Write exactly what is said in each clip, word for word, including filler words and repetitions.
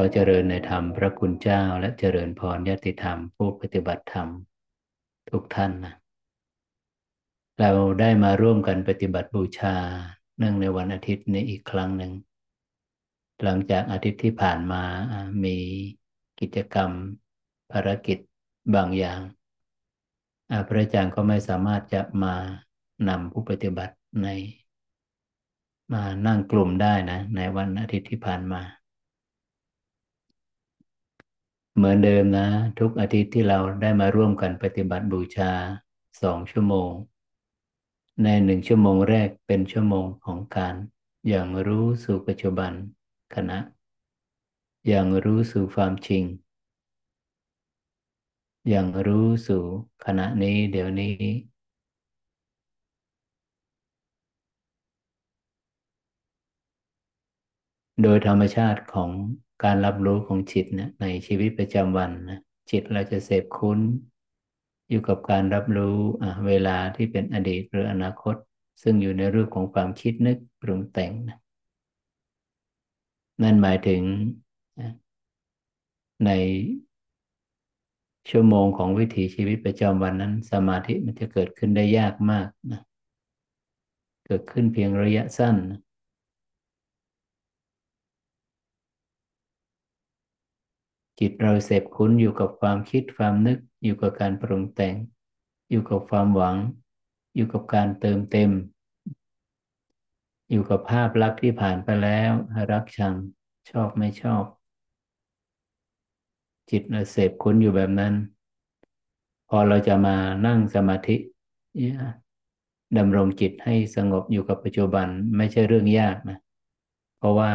อเจริญในธรรมพระคุณเจ้าและเจริญพรญาติธรรมผู้ปฏิบัติธรรมทุกท่านนะเราได้มาร่วมกันปฏิบัติบูชาเนื่องในวันอาทิตย์นี้อีกครั้งหนึ่งหลังจากอาทิตย์ที่ผ่านมามีกิจกรรมภารกิจบางอย่างพระอาจารย์ก็ไม่สามารถจะมานำผู้ปฏิบัติในมานั่งกลุ่มได้นะในวันอาทิตย์ที่ผ่านมาเหมือนเดิมนะทุกอาทิตย์ที่เราได้มาร่วมกันปฏิบัติบูชาสองชั่วโมงในหนึ่งชั่วโมงแรกเป็นชั่วโมงของการอย่างรู้สู่ปัจจุบันขณะอย่างรู้สู่ความจริงอย่างรู้สู่ขณะนี้เดี๋ยวนี้โดยธรรมชาติของการรับรู้ของจิตเนี่ยในชีวิตประจำวันนะจิตเราจะเสพคุ้นอยู่กับการรับรู้เวลาที่เป็นอดีตหรืออนาคตซึ่งอยู่ในรูปของความคิดนึกปรุงแต่งนะนั่นหมายถึงในชั่วโมงของวิถีชีวิตประจำวันนั้นสมาธิมันจะเกิดขึ้นได้ยากมากนะเกิดขึ้นเพียงระยะสั้นนะจิตเราเสพคุ้นอยู่กับความคิดความนึกอยู่กับการปรุงแต่งอยู่กับความหวังอยู่กับการเติมเต็มอยู่กับภาพลักษณ์ที่ผ่านไปแล้วรักชังชอบไม่ชอบจิตเราเสพคุ้นอยู่แบบนั้นพอเราจะมานั่งสมาธิดำรงจิตให้สงบอยู่กับปัจจุบันไม่ใช่เรื่องยากนะเพราะว่า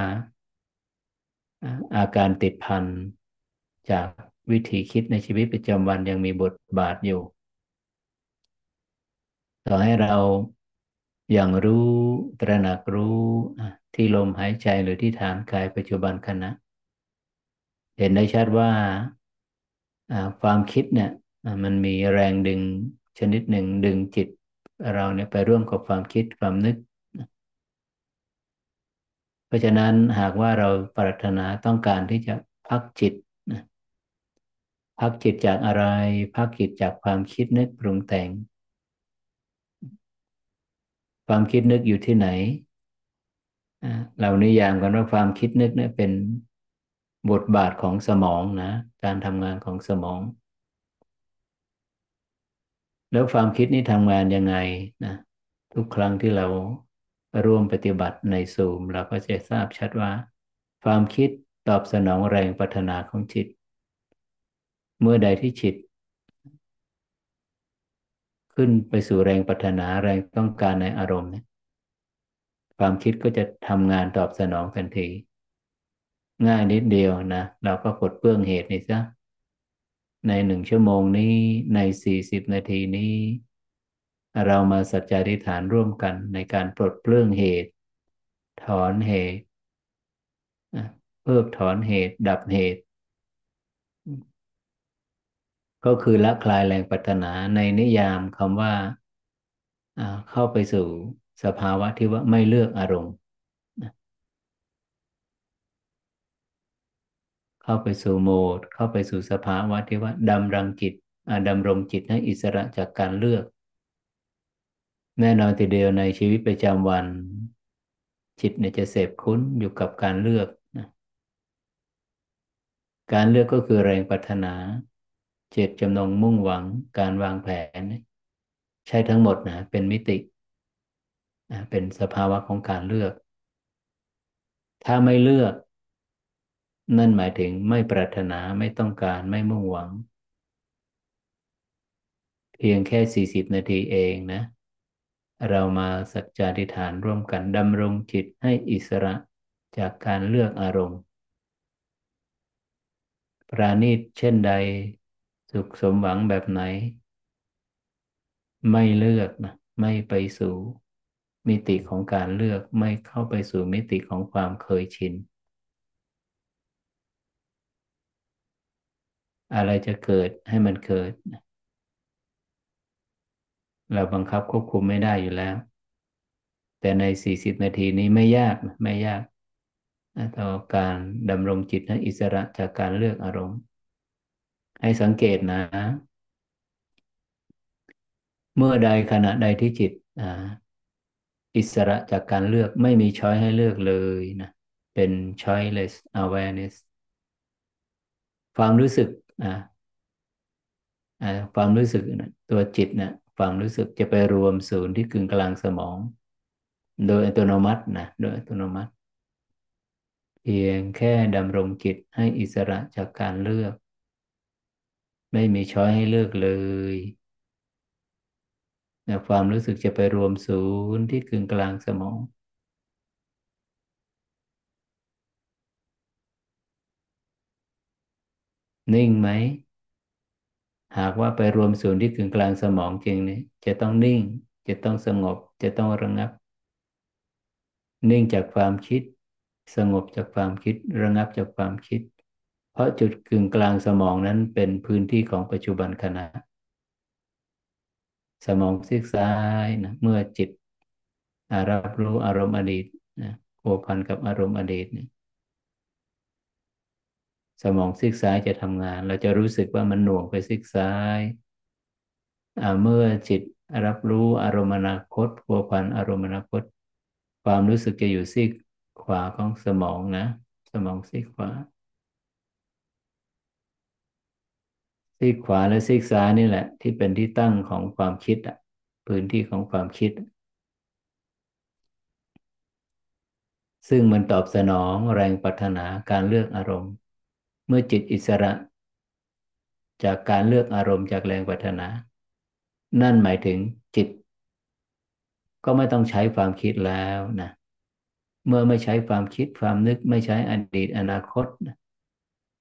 อาการติดพันจากวิธีคิดในชีวิตประจำวันยังมีบทบาทอยู่ต่อให้เราอย่างรู้ตระหนักรู้ที่ลมหายใจหรือที่ฐานกายปัจจุบันขณะเห็นได้ชัดว่าความคิดเนี่ยมันมีแรงดึงชนิดหนึ่งดึงจิตเราเนี่ยไปร่วมกับความคิดความนึกเพราะฉะนั้นหากว่าเราปรารถนาต้องการที่จะพักจิตพักจิตจากอะไรพักจิตจากความคิดนึกปรุงแต่งความคิดนึกอยู่ที่ไหนเรานิยามกันว่าความคิดนึกเนี่ยเป็นบทบาทของสมองนะการทำงานของสมองแล้วความคิดนี้ทำงานยังไงนะทุกครั้งที่เราร่วมปฏิบัติในซูมเราก็จะทราบชัดว่าความคิดตอบสนองแรงปรารถนาของจิตเมื่อใดที่จิตขึ้นไปสู่แรงปรารถนาแรงต้องการในอารมณ์เนี่ยความคิดก็จะทำงานตอบสนองทันทีง่ายนิดเดียวนะเราก็กดเบื้องเหตุนี่ซะในหนึ่งชั่วโมงนี้ในสี่สิบนาทีนี้เรามาสัจจะอธิษฐานร่วมกันในการปลดเปลื้องเหตุถอนเหตุเพิกถอนเหตุดับเหตุก็คือละคลายแรงปรารถนาในนิยามคำว่าเข้าไปสู่สภาวะที่ว่าไม่เลือกอารมณ์เข้าไปสู่โหมดเข้าไปสู่สภาวะที่ว่าดำรงจิตดำรงจิตให้อิสระจากการเลือกแน่นอนทีเดียวในชีวิตประจำวันจิตเนี่ยจะเสพคุ้นอยู่กับการเลือกนะการเลือกก็คือแรงปรารถนาเจตจำนงมุ่งหวังการวางแผนใช่ทั้งหมดนะเป็นมิตินะเป็นสภาวะของการเลือกถ้าไม่เลือกนั่นหมายถึงไม่ปรารถนาไม่ต้องการไม่มุ่งหวังเพียงแค่สี่สิบนาทีเองนะเรามาสัจจะอธิษฐานร่วมกันดำรงจิตให้อิสระจากการเลือกอารมณ์ปราณีตเช่นใดสุขสมหวังแบบไหนไม่เลือกนะไม่ไปสู่มิติของการเลือกไม่เข้าไปสู่มิติของความเคยชินอะไรจะเกิดให้มันเกิดเราบังคับควบคุมไม่ได้อยู่แล้วแต่ในสี่สิบนาทีนี้ไม่ยากไม่ยาก ต่อการดำรงจิตให้อิสระจากการเลือกอารมณ์ให้สังเกตนะเมื่อใดขณะใดที่จิตอิสระจากการเลือกไม่มีช้อยให้เลือกเลยนะเป็น choiceless awareness ความรู้สึกอ่าความรู้สึกนะตัวจิตนะความรู้สึกจะไปรวมศูนย์ที่กึ่งกลางสมองโดยอัตโนมัตินะโดยอัตโนมัติเพียงแค่ดำรงจิตให้อิสระจากการเลือกไม่มีช้อยให้เลือกเลยนะความรู้สึกจะไปรวมศูนย์ที่กึ่งกลางสมองนิ่งไหมหากว่าไปรวมศูนย์ที่กึ่งกลางสมองจริงเนี่ยจะต้องนิ่งจะต้องสงบจะต้องระงับนิ่งจากความคิดสงบจากความคิดระงับจากความคิดเพราะจุดกึ่งกลางสมองนั้นเป็นพื้นที่ของปัจจุบันขณะสมองซีกซ้ายนะเมื่อจิตรับรู้อารมณ์อดีตนะพัวพันกับอารมณ์อดีตนะสมองซีกซ้ายจะทำงานเราจะรู้สึกว่ามันหน่วงไปซีกซ้ายเมื่อจิตรับรู้อารมณ์อนาคตพัวพันอารมณ์อนาคตความรู้สึกจะอยู่ซีกขวาของสมองนะสมองซีกขวาซีกขวาและซีกซ้ายนี่แหละที่เป็นที่ตั้งของความคิดอะพื้นที่ของความคิดซึ่งมันตอบสนองแรงปรารถนาการเลือกอารมณ์เมื่อจิตอิสระจากการเลือกอารมณ์จากแรงปรารถนานั่นหมายถึงจิตก็ไม่ต้องใช้ความคิดแล้วนะเมื่อไม่ใช้ความคิดความนึกไม่ใช้อดีตอนาคตนะ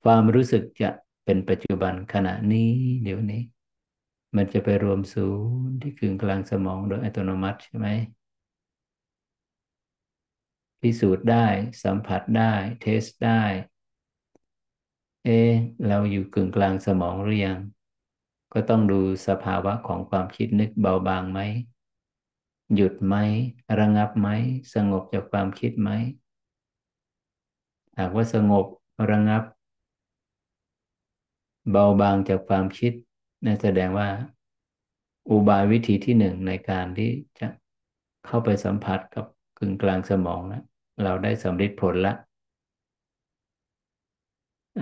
ความรู้สึกจะเป็นปัจจุบันขณะนี้เดี๋ยวนี้มันจะไปรวมศูนย์ที่กึ่งกลางสมองโดยอัตโนมัติใช่ไหมพิสูจน์ได้สัมผัสได้เทสได้เอเราอยู่กึ่งกลางสมองหรือยังก็ต้องดูสภาวะของความคิดนึกเบาบางไหมหยุดไหมระงับไหมสงบจากความคิดไหมหากว่าสงบระงับเบาบางจากความคิดนั่นแสดงว่าอุบายวิธีที่หนึ่งในการที่จะเข้าไปสัมผัสกับกึ่งกลางสมองนะเราได้สำเร็จผลละ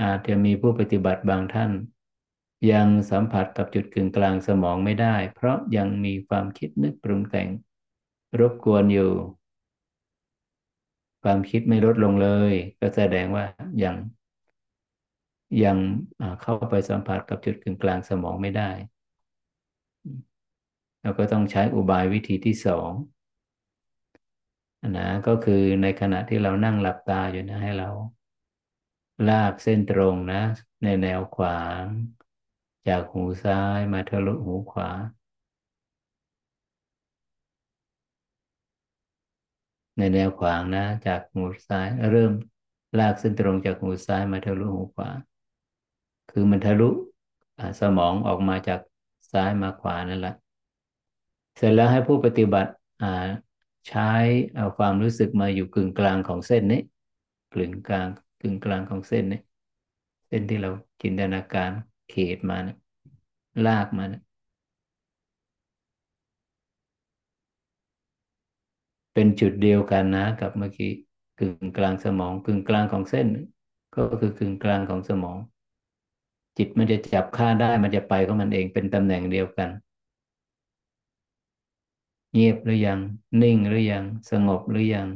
อาจจะมีผู้ปฏิบัติบางท่านยังสัมผัสกับจุดกึ่งกลางสมองไม่ได้เพราะยังมีความคิดนึกปรุงแต่งรบกวนอยู่ความคิดไม่ลดลงเลยก็แสดงว่ายังยังเข้าไปสัมผัสกับจุดกึ่งกลางสมองไม่ได้เราก็ต้องใช้อุบายวิธีที่สองนะก็คือในขณะที่เรานั่งหลับตาอยู่นะให้เราลากเส้นตรงนะในแนวขวางจากหูซ้ายมาทะลุหูขวาในแนวขวางนะจากหูซ้ายเริ่มลากเส้นตรงจากหูซ้ายมาทะลุหูขวาคือมันทะลุสมองออกมาจากซ้ายมาขวานั่นแหละเสร็จแล้วให้ผู้ปฏิบัติใช้เอาความรู้สึกมาอยู่กึ่งกลางของเส้นนี้กึ่งกลางกึ่งกลางของเส้นนี้เส้นที่เราจินตนาการเขตมานะลากมานะเป็นจุดเดียวกันนะกับเมื่อกี้กึ่งกลางสมองกึ่งกลางของเส้นก็คือกึ่งกลางของสมองจิตมันจะจับค่าได้มันจะไปของมันเองเป็นตำแหน่งเดียวกันเงียบหรือยังนิ่งหรือยังสงบหรือยัง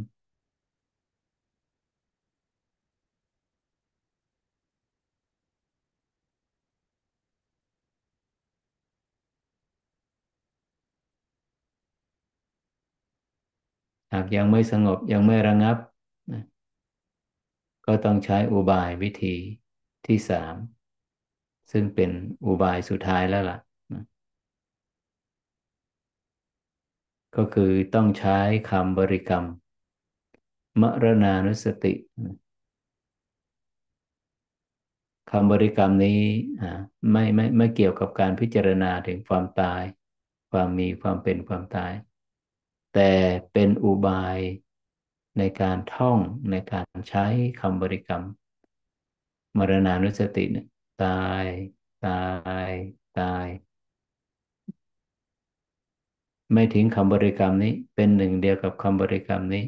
หากยังไม่สงบยังไม่ระงับนะก็ต้องใช้อุบายวิธีที่สามซึ่งเป็นอุบายสุดท้ายแล้วล่ะนะก็คือต้องใช้คำบริกรรมมรณานุสตินะคำบริกรรมนี้ไม่ไม่ไม่เกี่ยวกับการพิจารณาถึงความตายความมีความเป็นความตายแต่เป็นอุบาย ในการท่องในการใช้คำบริกรรมมรณานุสติเนี่ยตายตายตายไม่ทิ้งคำบริกรรมนี้เป็นหนึ่งเดียวกับคำบริกรรมนี้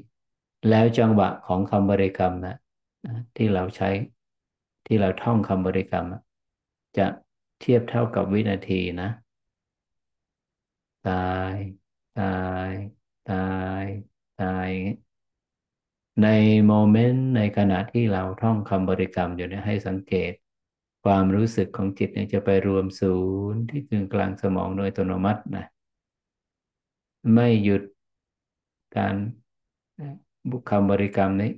แล้วจังหวะของคำบริกรรมนะที่เราใช้ที่เราท่องคำบริกรรมจะเทียบเท่ากับวินาทีนะตายตายตายตายในโมเมนต์ในขณะที่เราท่องคำบริกรรมอยู่เนี่ยให้สังเกตความรู้สึกของจิตเนี่ยจะไปรวมศูนย์ที่กึ่งกลางสมองโดยอัตโนมัตินะไม่หยุดการบุคคำบริกรรมนี้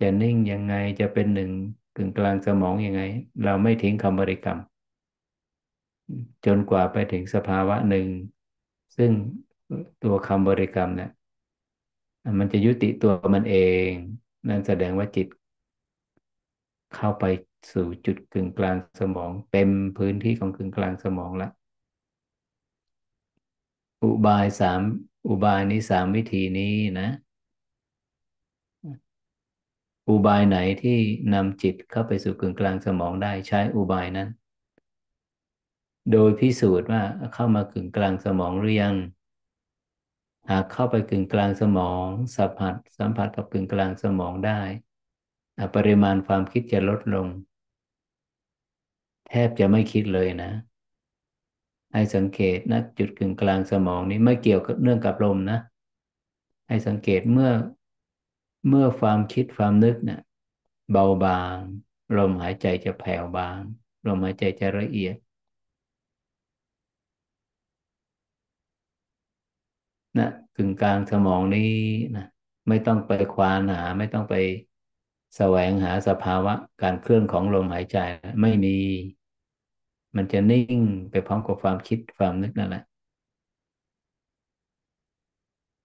จะนิ่งยังไงจะเป็นหนึ่งกึ่งกลางสมองยังไงเราไม่ทิ้งคำบริกรรมจนกว่าไปถึงสภาวะหนึ่งซึ่งตัวคำบริกรรมเนี่ยมันจะยุติตัวมันเองนั่นแสดงว่าจิตเข้าไปสู่จุดกึ่งกลางสมองเต็มพื้นที่ของกึ่งกลางสมองแล้วอุบายสามอุบายนี้สามวิธีนี้นะอุบายไหนที่นำจิตเข้าไปสู่กึ่งกลางสมองได้ใช้อุบายนั้นโดยพิสูจน์ว่าเข้ามากึ่งกลางสมองหรือยังหากเข้าไปกึ่งกลางสมองสัมผัสสัมผัสกับกึ่งกลางสมองได้ปริมาณความคิดจะลดลงแทบจะไม่คิดเลยนะให้สังเกตนะจุดกึ่งกลางสมองนี้ไม่เกี่ยวกับเรื่องกับลมนะให้สังเกตเมื่อเมื่อความคิดความนึกเนี่ยเบาบางลมหายใจจะแผ่วบางลมหายใจจะละเอียดนะกึ่งกลางสมองนี้นะไม่ต้องไปควานหาไม่ต้องไปแสวงหาสภาวะการเคลื่อนของลมหายใจไม่มีมันจะนิ่งไปพร้อมกับความคิดความนึกนั่นแหละ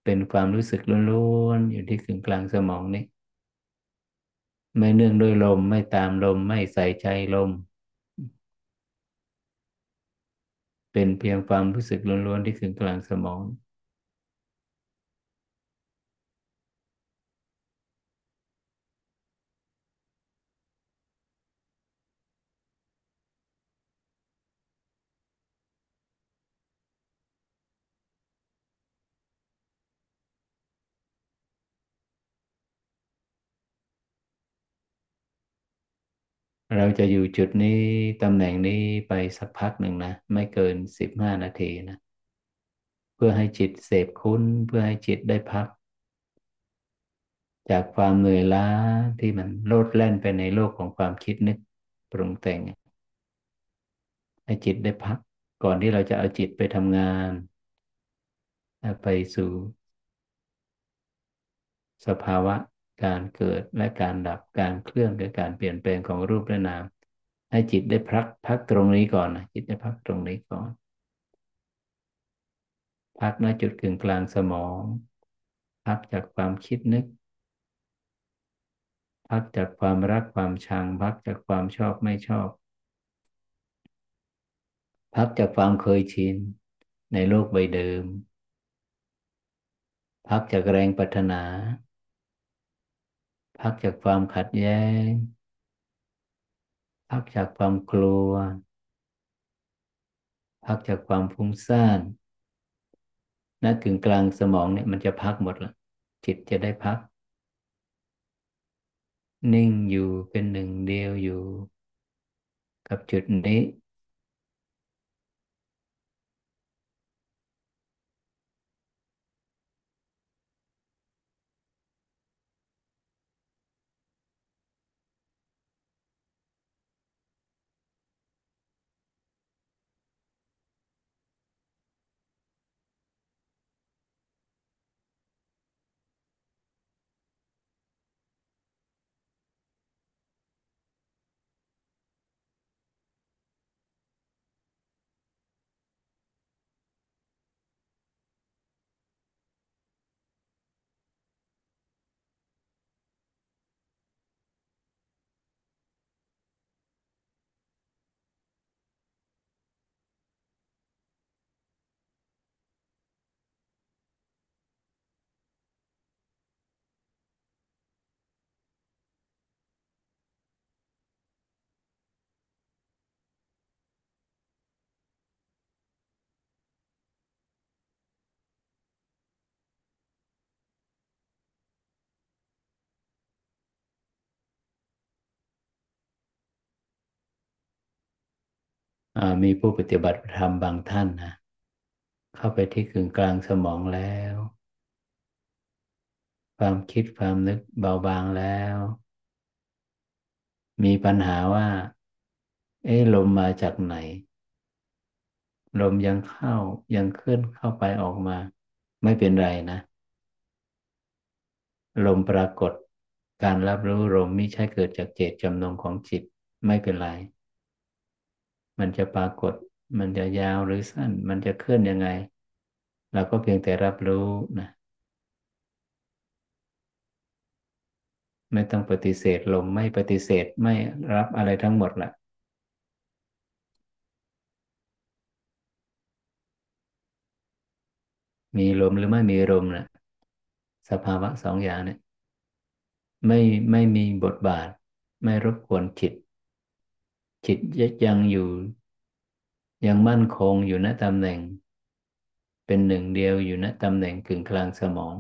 เป็นความรู้สึกล้วนๆอยู่ที่กึ่งกลางสมองนี้ไม่เนื่องด้วยลมไม่ตามลมไม่ใส่ใจลมเป็นเพียงความรู้สึกล้วนๆที่กึ่งกลางสมองเราจะอยู่จุดนี้ตำแหน่งนี้ไปสักพักหนึ่งนะไม่เกินสิบห้านาทีนะเพื่อให้จิตเสพคุ้นเพื่อให้จิตได้พักจากความเหนื่อยล้าที่มันโลดแล่นไปในโลกของความคิดนึกปรุงแต่งให้จิตได้พักก่อนที่เราจะเอาจิตไปทำงานไปสู่สภาวะการเกิดและการดับการเคลื่อนและการเปลี่ยนแปลงของรูปและนามให้จิตได้พักพักตรงนี้ก่อนนะจิตได้พักตรงนี้ก่อนพักณจุดกึ่งกลางสมองพักจากความคิดนึกพักจากความรักความชังพักจากความชอบไม่ชอบพักจากความเคยชินในโลกใบเดิมพักจากแรงปรารถนาพักจากความขัดแย้งพักจากความกลัวพักจากความฟุ้งซ่านณกึ่งกลางสมองเนี่ยมันจะพักหมดละจิตจะได้พักนิ่งอยู่เป็นหนึ่งเดียวอยู่กับจุดนี้ มีผู้ปฏิบัติธรรมบางท่านนะเข้าไปที่กึ่งกลางสมองแล้วความคิดความนึกเบาบางแล้วมีปัญหาว่าเอ๊ะลมมาจากไหนลมยังเข้ายังเคลื่อนเข้าไปออกมาไม่เป็นไรนะลมปรากฏการรับรู้ลมไม่ใช่เกิดจากเจตจำนงของจิตไม่เป็นไรมันจะปรากฏมันจะยาวหรือสั้นมันจะเคลื่อนยังไงเราก็เพียงแต่รับรู้นะไม่ต้องปฏิเสธลมไม่ปฏิเสธไม่รับอะไรทั้งหมดแหละมีลมหรือไม่มีลมนะสภาวะสองอย่างเนี่ยไม่ไม่มีบทบาทไม่รบกวนจิตจิตยังอยู่ยังมั่นคงอยู่ณตำแหน่งเป็นหนึ่งเดียวอยู่ณตำแหน่งกึ่งกลางสมอง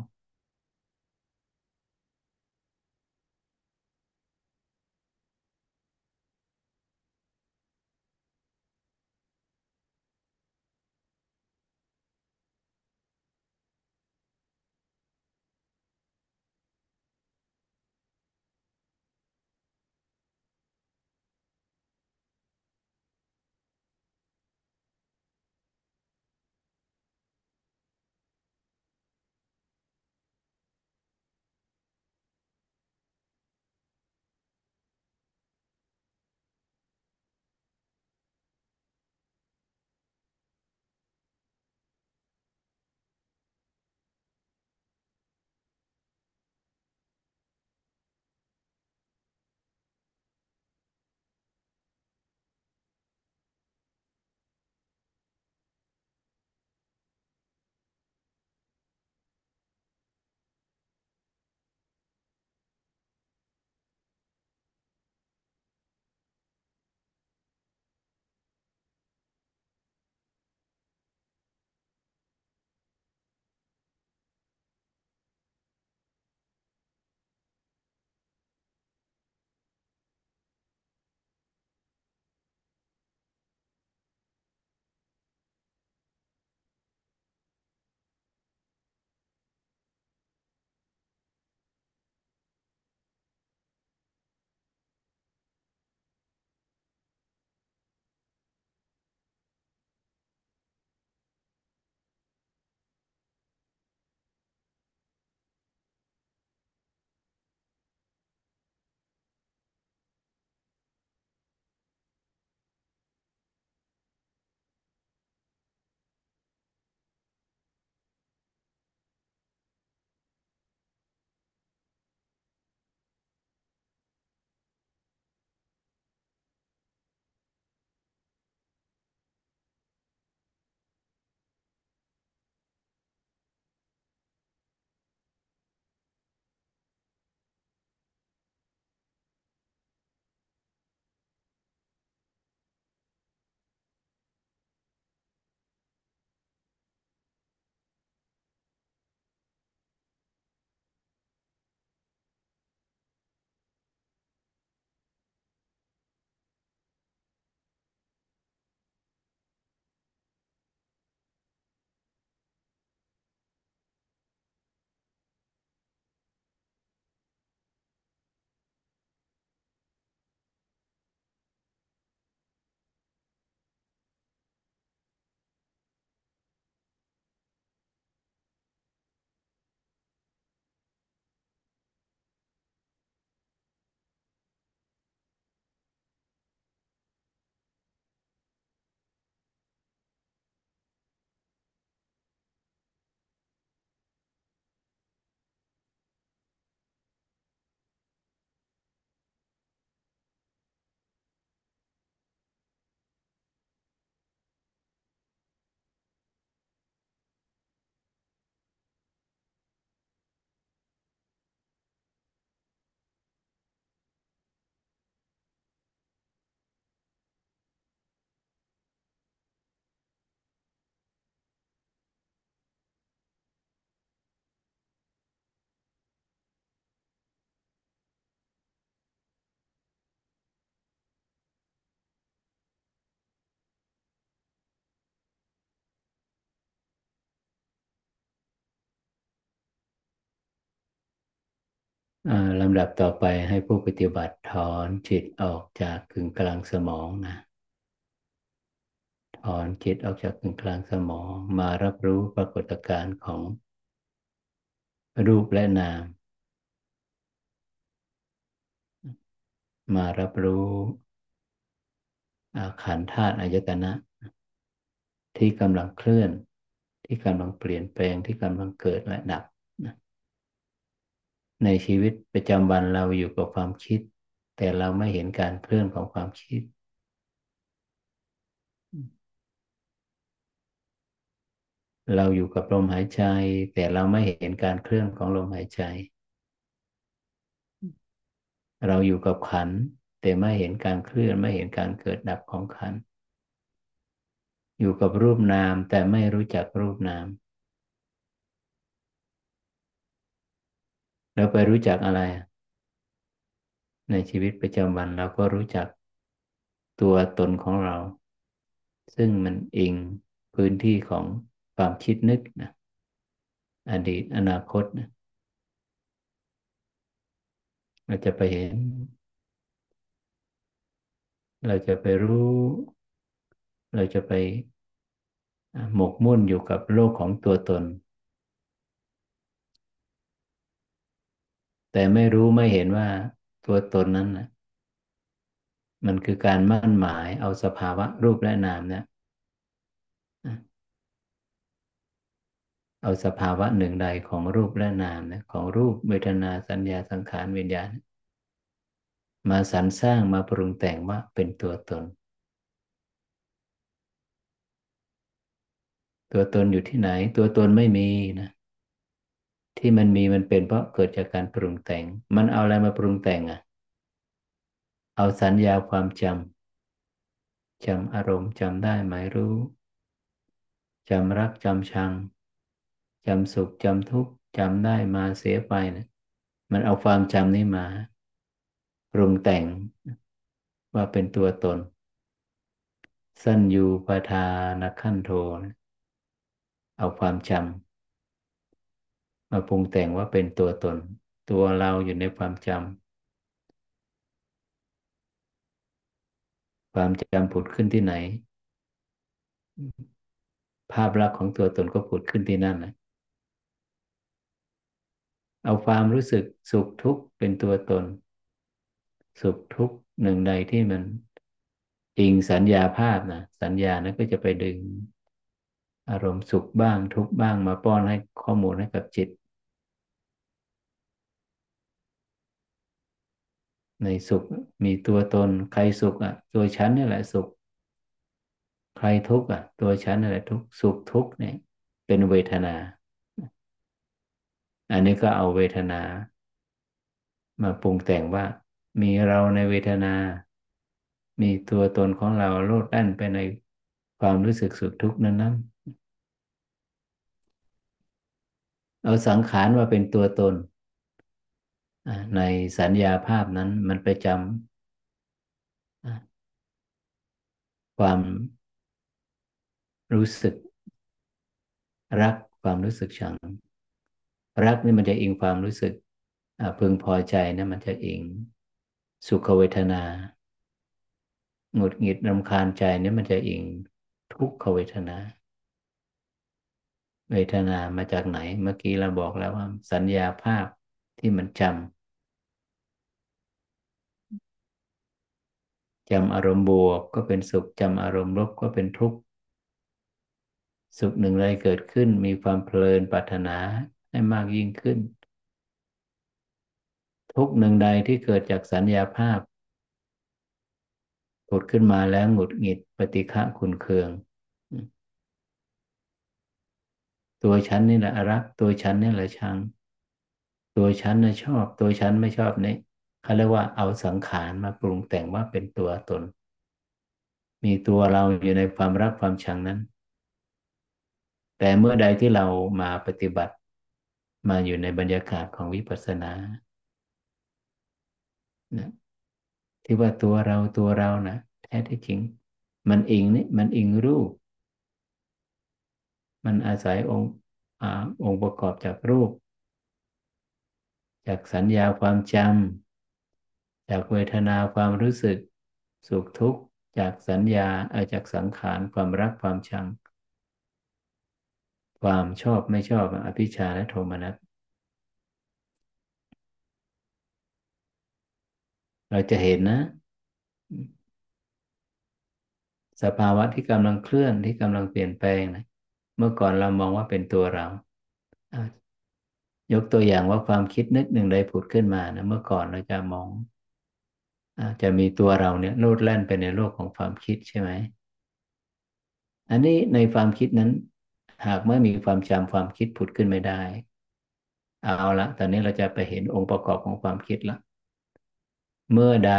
ลำดับต่อไปให้ผู้ปฏิบัติถอนจิตออกจากกึ่งกลางสมองนะถอนจิตออกจากกึ่งกลางสมองมารับรู้ปรากฏการณ์ของรูปและนามมารับรู้ขันธ์ธาตุอายตนะที่กำลังเคลื่อนที่กำลังเปลี่ยนแปลงที่กำลังเกิดและดับในชีวิตประจำวันเราอยู่กับความคิดแต่เราไม่เห็นการเคลื่อนของความคิดเราอยู่กับลมหายใจแต่เราไม่เห็นการเคลื่อนของลมหายใจเราอยู่กับขันธ์แต่ไม่เห็นการเคลื่อนไม่เห็นการเกิดดับของขันธ์อยู่กับรูปนามแต่ไม่รู้จักรูปนามเราไปรู้จักอะไรในชีวิตประจำวันเราก็รู้จักตัวตนของเราซึ่งมันอิงพื้นที่ของความคิดนึกนะอดีตอนาคตนะเราจะไปเห็นเราจะไปรู้เราจะไปหมกมุ่นอยู่กับโลกของตัวตนแต่ไม่รู้ไม่เห็นว่าตัวตนนั้นนะมันคือการมั่นหมายเอาสภาวะรูปและนามเนี่ยเอาสภาวะหนึ่งใดของรูปและนามเนี่ยของรูปเวทนาสัญญาสังขารวิญญาณมาสรรสร้างมาปรุงแต่งว่าเป็นตัวตนตัวตนอยู่ที่ไหนตัวตนไม่มีนะที่มันมีมันเป็นเพราะเกิดจากการปรุงแต่งมันเอาอะไรมาปรุงแต่งอ่ะเอาสัญญาความจำจำอารมณ์จำได้หมายรู้จำรักจำชังจำสุขจำทุกข์จำได้มาเสียไปนะมันเอาความจำนี้มาปรุงแต่งว่าเป็นตัวตนสัญญูปทานขันโธนะเอาความจำมาปรุงแต่งว่าเป็นตัวตนตัวเราอยู่ในความจำความจำผุดขึ้นที่ไหนภาพลักษณ์ของตัวตนก็ผุดขึ้นที่นั่นนะเอาความรู้สึกสุขทุกข์เป็นตัวตนสุขทุกข์หนึ่งใดที่มันอิงสัญญาภาพนะสัญญานั้นก็จะไปดึงอารมณ์สุขบ้างทุกข์บ้างมาป้อนให้ข้อมูลให้กับจิตในสุขมีตัวตนใครสุขอ่ะตัวฉันนี่แหละสุขใครทุกข์อ่ะตัวฉันนี่แหละทุกข์สุขทุกข์เนี่ยเป็นเวทนาอันนี้ก็เอาเวทนามาปรุงแต่งว่ามีเราในเวทนามีตัวตนของเราโลดแล่นไปในความรู้สึกสุขทุกข์นั้นนั้นเอาสังขารมาเป็นตัวตนในสัญญาภาพนั้นมันไปจำความรู้สึกรักความรู้สึกชังรักนี่มันจะอิงความรู้สึกพึงพอใจนะมันจะอิงสุขเวทนาหงุดหงิดรำคาญใจนี่มันจะอิงทุกขเวทนาเวทนามาจากไหนเมื่อกี้เราบอกแล้วว่าสัญญาภาพที่มันจำจำอารมณ์บวกก็เป็นสุขจำอารมณ์ลบก็เป็นทุกข์สุขหนึ่งใดเกิดขึ้นมีความเพลินปรารถนาให้มากยิ่งขึ้นทุกข์หนึ่งใดที่เกิดจากสัญญาภาพผุดขึ้นมาแล้วหงุดหงิดปฏิฆะขุ่นเคืองตัวฉันนี่แหละรักตัวฉันนี่แหละชังตัวฉันน่ะชอบตัวฉันไม่ชอบนี่เขาเรียกว่าเอาสังขารมาปรุงแต่งว่าเป็นตัวตนมีตัวเราอยู่ในความรักความชังนั้นแต่เมื่อใดที่เรามาปฏิบัติมาอยู่ในบรรยากาศของวิปัสสนานะที่ว่าตัวเราตัวเรานะแท้ที่จริงมันอิงนี่มันอิงรูปมันอาศัยองค์องค์ประกอบจากรูป จากสัญญาความจำจากเวทนาความรู้สึกสุขทุกข์จากสัญญาเอาจากสังขารความรักความชังความชอบไม่ชอบอภิชฌาและโทมนัสเราจะเห็นนะสภาวะที่กำลังเคลื่อนที่กำลังเปลี่ยนแปลงนะเมื่อก่อนเรามองว่าเป็นตัวเรายกตัวอย่างว่าความคิดนึกหนึ่งใดผุดขึ้นมานะเมื่อก่อนเราจะมองจะมีตัวเราเนี่ยโลดแล่นไปในโลกของความคิดใช่ไหมอันนี้ในความคิดนั้นหากไม่มีความจำความคิดผุดขึ้นไม่ได้เอาละตอนนี้เราจะไปเห็นองค์ประกอบของความคิดละเมื่อใด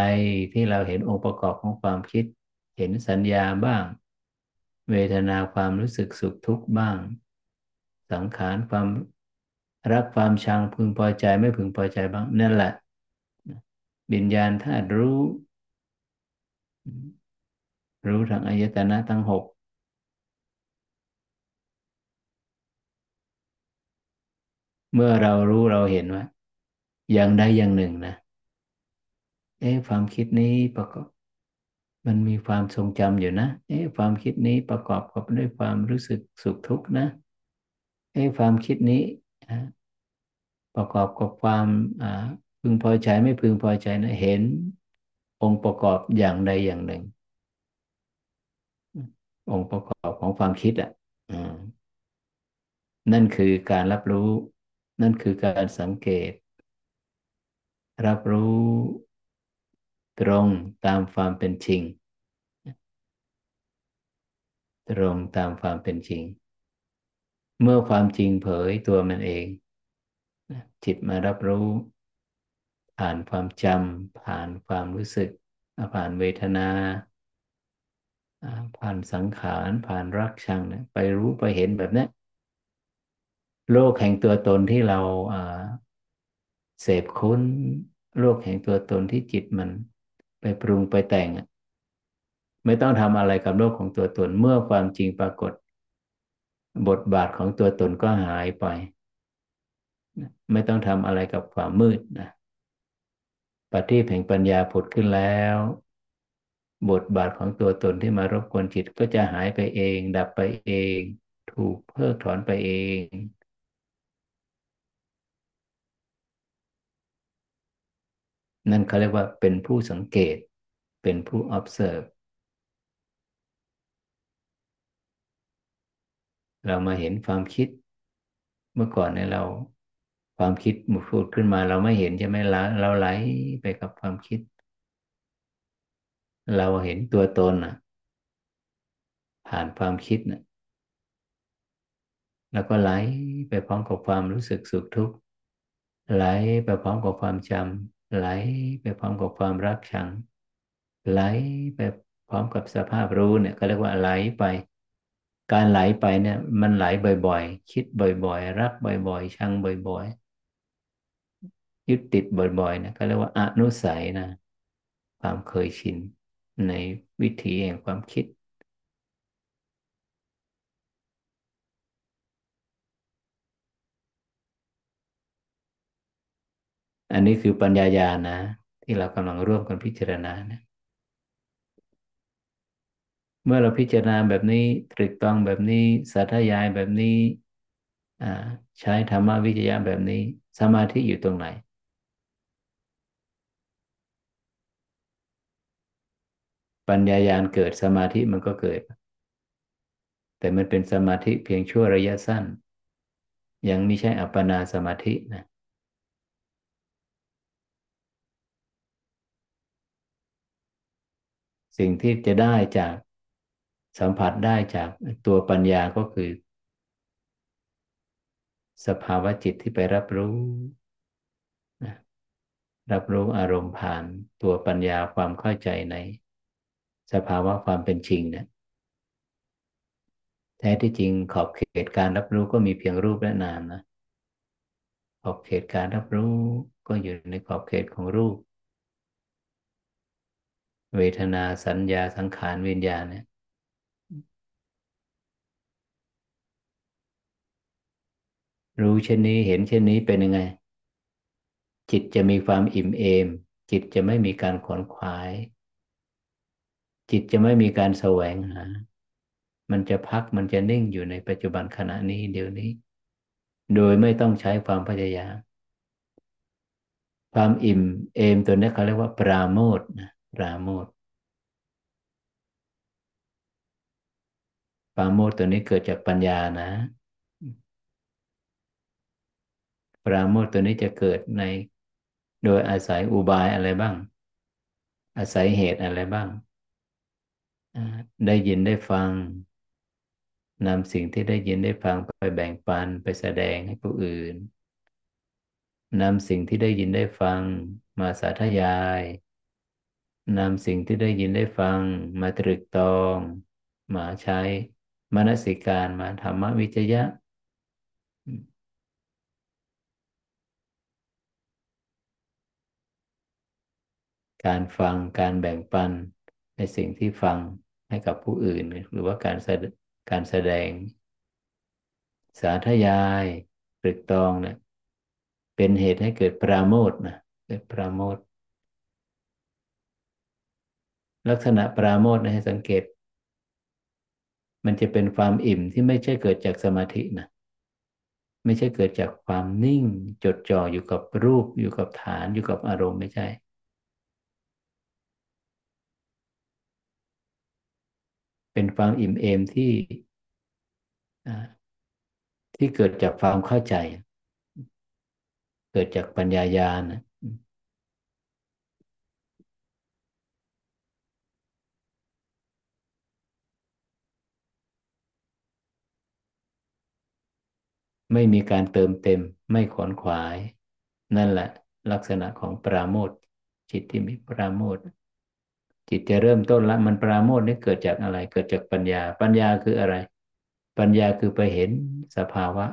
ที่เราเห็นองค์ประกอบของความคิดเห็นสัญญาบ้างเวทนาความรู้สึกสุขทุกข์บ้างสังขารความรักความชังพึงพอใจไม่พึงพอใจบ้างนั่นแหละวิญญาณธาตุรู้รู้ทางอายตนะทั้งหกเมื่อเรารู้เราเห็นว่าอย่างใดอย่างหนึ่งนะเอ๊ะความคิดนี้ประกอบมันมีความทรงจำอยู่นะเอ๊ะความคิดนี้ประกอบกับด้วยความรู้สึกสุขทุกข์นะเอ๊ะความคิดนี้ประกอบกับความพึงพอใจไม่พึงพอใจนะเห็นองค์ประกอบอย่างใดอย่างหนึ่งองค์ประกอบของความคิดอ่ะนั่นคือการรับรู้นั่นคือการสังเกตรับรู้ตรงตามความเป็นจริงตรงตามความเป็นจริงเมื่อความจริงเผยตัวมันเองจิตมารับรู้ผ่านความจำผ่านความรู้สึกผ่านเวทนาผ่านสังขารผ่านรักชังเนี่ยไปรู้ไปเห็นแบบนี้โลกแห่งตัวตนที่เราเสพคุ้นโลกแห่งตัวตนที่จิตมันไปปรุงไปแต่งไม่ต้องทำอะไรกับโลกของตัวตนเมื่อความจริงปรากฏบทบาทของตัวตนก็หายไปไม่ต้องทำอะไรกับความมืดนะปฏิภแห่งปัญญาผุดขึ้นแล้วบทบาทของตัวตนที่มารบกวนจิตก็จะหายไปเองดับไปเองถูกเพิกถอนไปเองนั่นเขาเรียกว่าเป็นผู้สังเกตเป็นผู้ observe เรามาเห็นความคิดเมื่อก่อนเนี่ยเราความคิดพูดขึ้นมาเราไม่เห็นใช่ไหมเราไหลไปกับความคิดเราเห็นตัวตนนะผ่านความคิดนะแล้วก็ไหลไปพร้อมกับความรู้สึกสุขทุกข์ไหลไปพร้อมกับความจำไหลไปพร้อมกับความรักชังไหลไปพร้อมกับสภาพรู้เนี่ยเขาเรียกว่าไหลไปการไหลไปเนี่ยมันไหลบ่อยๆคิดบ่อยๆรักบ่อยๆชังบ่อยๆยึดติดบ่อยๆเนี่ยเขาเรียกว่าอนุสัยนะความเคยชินในวิถีแห่งความคิดอันนี้คือปัญญาญาณนะที่เรากำลังร่วมกันพิจารณานะเมื่อเราพิจารณาแบบนี้ตรึกตรองแบบนี้สาธยายแบบนี้ใช้ธรรมวิจยะแบบนี้สมาธิอยู่ตรงไหนปัญญาญาณเกิดสมาธิมันก็เกิดแต่มันเป็นสมาธิเพียงชั่วระยะสั้นยังไม่ใช่อัปปนาสมาธินะสิ่งที่จะได้จากสัมผัสได้จากตัวปัญญาก็คือสภาวะจิตที่ไปรับรู้รับรู้อารมณ์ผ่านตัวปัญญาความเข้าใจในสภาวะความเป็นจริงนะแท้ที่จริงขอบเขตการรับรู้ก็มีเพียงรูปและนามนะขอบเขตการรับรู้ก็อยู่ในขอบเขตของรูปเวทนาสัญญาสังขารวิญญาณเนี่ยรู้เช่นนี้เห็นเช่นนี้เป็นยังไง จิตจะมีความอิ่มเอมจิตจะไม่มีการขวนขวายจิตจะไม่มีการแสวงหามันจะพักมันจะนิ่งอยู่ในปัจจุบันขณะนี้เดี๋ยวนี้โดยไม่ต้องใช้ความพยายามความอิ่มเอมตัวนี้เขาเรียกว่าปราโมทย์นะปราโมทย์ปราโมทย์ตัวนี้เกิดจากปัญญานะปราโมทย์ตัวนี้จะเกิดในโดยอาศัยอุบายอะไรบ้างอาศัยเหตุอะไรบ้างได้ยินได้ฟังนำสิ่งที่ได้ยินได้ฟังไปแบ่งปันไปแสดงให้ผู้อื่นนำสิ่งที่ได้ยินได้ฟังมาสาธยายนำสิ่งที่ได้ยินได้ฟังมาตรึกตรองมาใช้มนสิการมาธรรมวิจยะการฟังการแบ่งปันในสิ่งที่ฟังให้กับผู้อื่นหรือว่าการแสดงการแสดงสาธยายตรึกตรองเนี่ยเป็นเหตุให้เกิดปราโมทย์นะเกิดปราโมทย์ลักษณะปราโมทย์นะให้สังเกตมันจะเป็นความอิ่มที่ไม่ใช่เกิดจากสมาธินะไม่ใช่เกิดจากความนิ่งจดจ่ออยู่กับรูปอยู่กับฐานอยู่กับอารมณ์ไม่ใช่เป็นความอิ่มเอมที่ที่เกิดจากความเข้าใจเกิดจากปัญญาญาณนะไม่มีการเติมเต็มไม่ขวนขวายนั่นแหละลักษณะของปราโมทย์จิตที่มีปราโมทย์จิตจะเริ่มต้นละมันปราโมทย์นี่เกิดจากอะไรเกิดจากปัญญาปัญญาคืออะไรปัญญาคือไปเห็นสภาวะ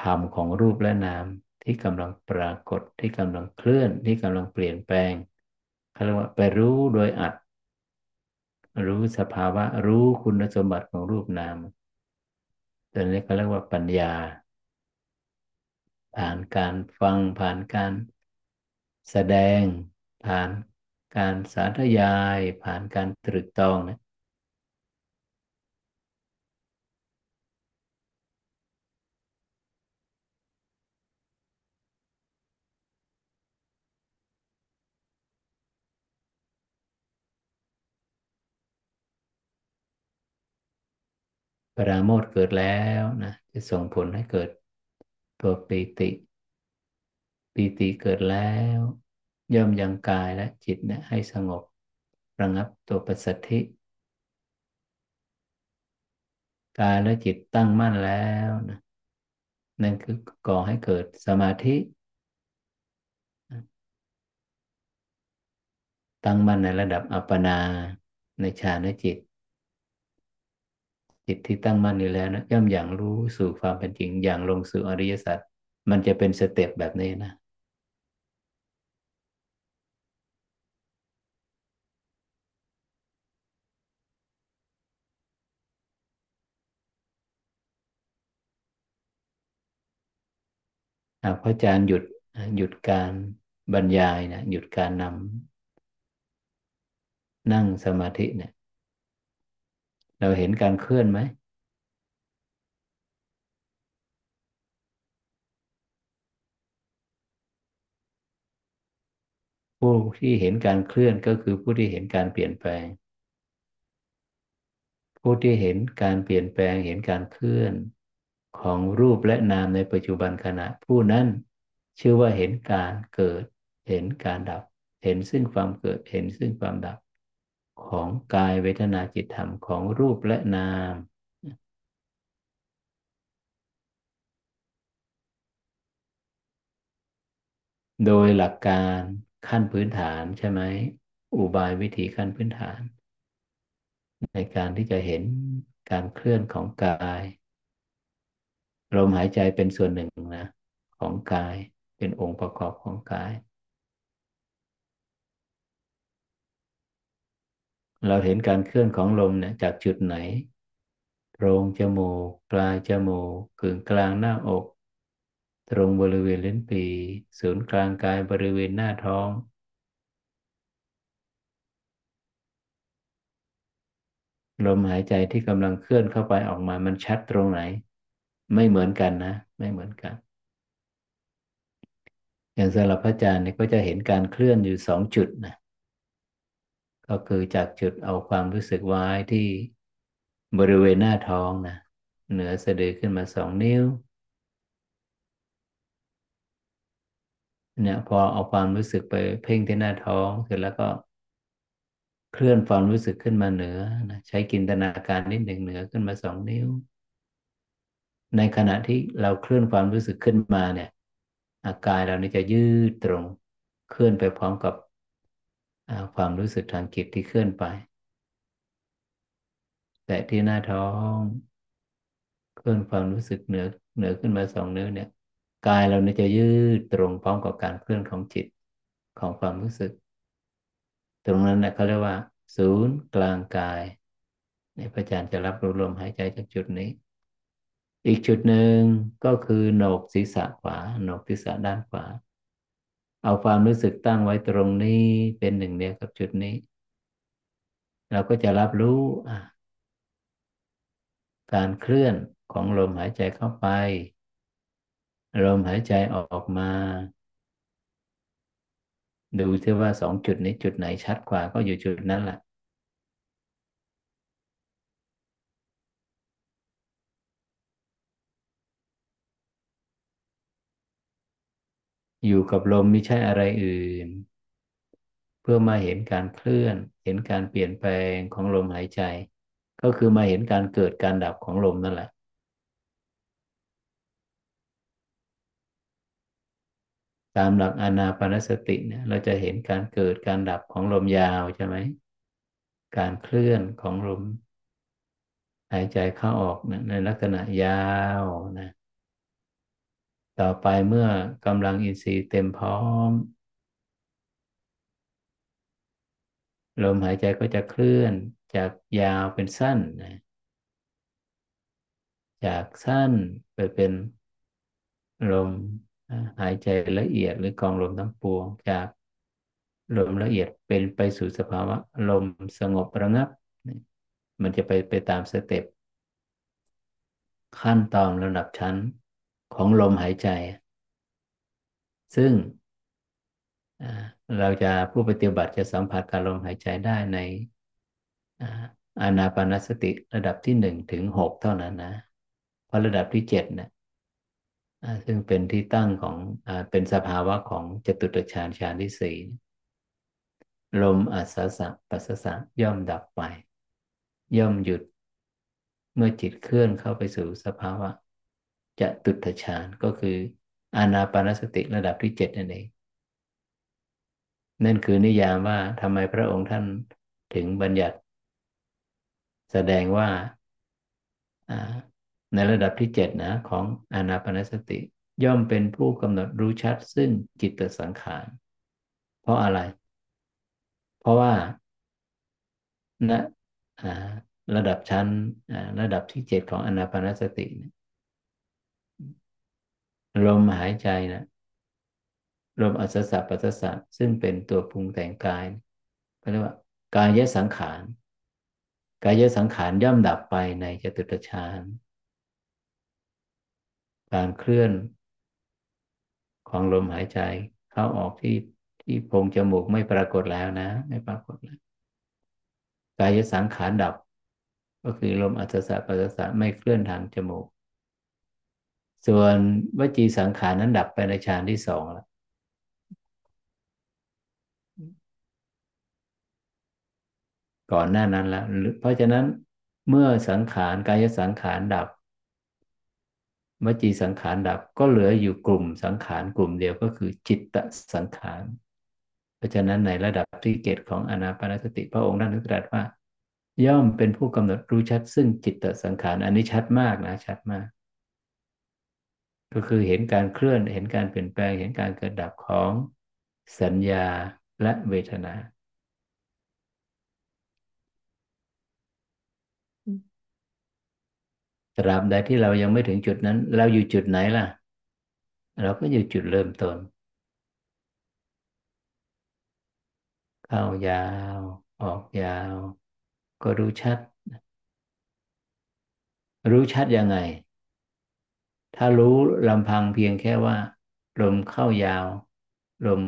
ธรรมของรูปและนามที่กำลังปรากฏที่กำลังเคลื่อนที่กำลังเปลี่ยนแปลงเขาเรียกว่าไปรู้โดยอัดรู้สภาวะรู้คุณสมบัติของรูปนามตัวนี้เขาเรียกว่าปัญญาผ่านการฟังผ่านการแสดงผ่านการสาธยายผ่านการตรึกตรองนะปราโมทย์เกิดแล้วนะจะส่งผลให้เกิดตัวปิติปิติเกิดแล้วย่อมยังกายและจิตเนี่ยให้สงบระงับตัวปัสสัทธิกายและจิตตั้งมั่นแล้วนะนั่นคือก่อให้เกิดสมาธิตั้งมั่นในระดับอัปปนาในฌานจิตจิตที่ตั้งมั่นอยู่แล้วนะย่อมอย่างรู้สู่ความเป็นจริงอย่างลงสู่อริยสัจมันจะเป็นสเต็ปแบบนี้นะหากพระอาจารย์หยุดหยุดการบรรยายนะหยุดการนำนั่งสมาธิเนี่ยเราเห็นการเคลื่อนไหมผู้ที่เห็นการเคลื่อนก็คือผู้ที่เห็นการเปลี่ยนแปลงผู้ที่เห็นการเปลี่ยนแปลงเห็นการเคลื่อนของรูปและนามในปัจจุบันขณะผู้นั้นชื่อว่าเห็นการเกิดเห็นการดับเห็นซึ่งความเกิดเห็นซึ่งความดับของกายเวทนาจิตธรรมของรูปและนามโดยหลักการขั้นพื้นฐานใช่ไหมอุบายวิธีขั้นพื้นฐานในการที่จะเห็นการเคลื่อนของกายลมหายใจเป็นส่วนหนึ่งนะของกายเป็นองค์ประกอบของกายเราเห็นการเคลื่อนของลมเนี่ยจากจุดไหนโพรงจมูกปลายจมูกกึ่งกลางหน้าอกส ตรงบริเวณลิ้นปี่ศูนย์กลางกายบริเวณหน้าท้องลมหายใจที่กำลังเคลื่อนเข้าไปออกมามันชัดตรงไหนไม่เหมือนกันนะไม่เหมือนกันอย่างสำหรับพระอาจารย์เนี่ยก็จะเห็นการเคลื่อนอยู่สองจุดนะก็คือจากจุดเอาความรู้สึกไว้ที่บริเวณหน้าท้องนะเหนือสะดือขึ้นมาสองนิ้วเนี่ยพอเอาความรู้สึกไปเพ่งที่หน้าท้องเสร็จแล้วก็เคลื่อนความรู้สึกขึ้นมาเหนือนะใช้จินตนาการนิดหนึ่งเหนือขึ้นมาสองนิ้วในขณะที่เราเคลื่อนความรู้สึกขึ้นมาเนี่ยอาการเรานี่จะยืดตรงเคลื่อนไปพร้อมกับความรู้สึกทางจิตที่เคลื่อนไปแต่ที่หน้าท้องเคลื่อนความรู้สึกเหนือเหนือขึ้นมาสองนิ้วเนี่ยกายเราเนี่ยจะยืดตรงพร้อมกับการเคลื่อนของจิตของความรู้สึกตรงนั้นนะเขาเรียกว่าศูนย์กลางกายในพระอาจารย์จะรับรู้ลมหายใจจากจุดนี้อีกจุดหนึ่งก็คือโหนกศีรษะขวาโหนกศีรษะด้านขวาเอาความรู้สึกตั้งไว้ตรงนี้เป็นหนึ่งเดียวกับจุดนี้เราก็จะรับรู้การเคลื่อนของลมหายใจเข้าไปลมหายใจออกมาดูที่ว่าสองจุดนี้จุดไหนชัดกว่าก็อยู่จุดนั้นแหละอยู่กับลมไม่ใช่อะไรอื่นเพื่อมาเห็นการเคลื่อนเห็นการเปลี่ยนแปลงของลมหายใจก็คือมาเห็นการเกิดการดับของลมนั่นแหละตามหลักอานาปานสติเนี่ยเราจะเห็นการเกิดการดับของลมยาวใช่ไหมการเคลื่อนของลมหายใจเข้าออกนะในลักษณะยาวนะต่อไปเมื่อกำลังอินทรีย์เต็มพร้อมลมหายใจก็จะเคลื่อนจากยาวเป็นสั้นนะจากสั้นไปเป็นลมหายใจละเอียดหรือกองลมทั้งปวงจากลมละเอียดเป็นไปสู่สภาวะลมสงบระงับมันจะไปไปตามสเต็ปขั้นตอนระดับชั้นของลมหายใจซึ่งเราจะผู้ปฏิบัติจะสัมผัสกับลมหายใจได้ในอานาปานสติระดับที่หนึ่งถึงหกเท่านั้นนะเพราะระดับที่เจ็ดนะซึ่งเป็นที่ตั้งของเป็นสภาวะของจตุตฌานฌานที่สี่ลมอัสสสะปัสสสะย่อมดับไปย่อมหยุดเมื่อจิตเคลื่อนเข้าไปสู่สภาวะจตุตฌานก็คืออานาปานสติระดับที่เจ็ดนั่นเองนั่นคือนิยามว่าทำไมพระองค์ท่านถึงบัญญัติแสดงว่าในระดับที่เจ็ดนะของอานาปานสติย่อมเป็นผู้กำหนดรู้ชัดซึ่งจิตสังขารเพราะอะไรเพราะว่าณระดับชั้นระดับที่เจ็ดของอานาปานสตินะลมหายใจนะลมอัสสสะปัสสสะซึ่งเป็นตัวปรุงแต่งกายก็เรียกว่ากายสังขารกายสังขารย่อมดับไปในจตุตฌานการเคลื่อนของลมหายใจเข้าออกที่ที่โพรงจมูกไม่ปรากฏแล้วนะไม่ปรากฏแล้วกายสังขารดับก็คือลมอัสสะปัสสะไม่เคลื่อนทางจมูกส่วนวจีสังขารนั้นดับไปในฌานที่สองแล้วก่อนหน้านั้นแล้วเพราะฉะนั้นเมื่อสังขารกายสังขารดับวจีสังขารดับก็เหลืออยู่กลุ่มสังขารกลุ่มเดียวก็คือจิตตสังขารเพราะฉะนั้นในระดับที่เกตของอานาปานสติพระองค์ท่านตรัสว่าย่อมเป็นผู้กำหนดรู้ชัดซึ่งจิตตสังขารอันนี้ชัดมากนะชัดมากก็คือเห็นการเคลื่อนเห็นการเปลี่ยนแปลงเห็นการเกิดดับของสัญญาและเวทนาตราบใดที่เรายังไม่ถึงจุดนั้นเราอยู่จุดไหนล่ะ เราก็อยู่จุดเริ่มต้นเข้ายาว ออกยาว ก็รู้ชัด รู้ชัดยังไง ถ้ารู้ลำพังเพียงแค่ว่า ลมเข้ายาว ลม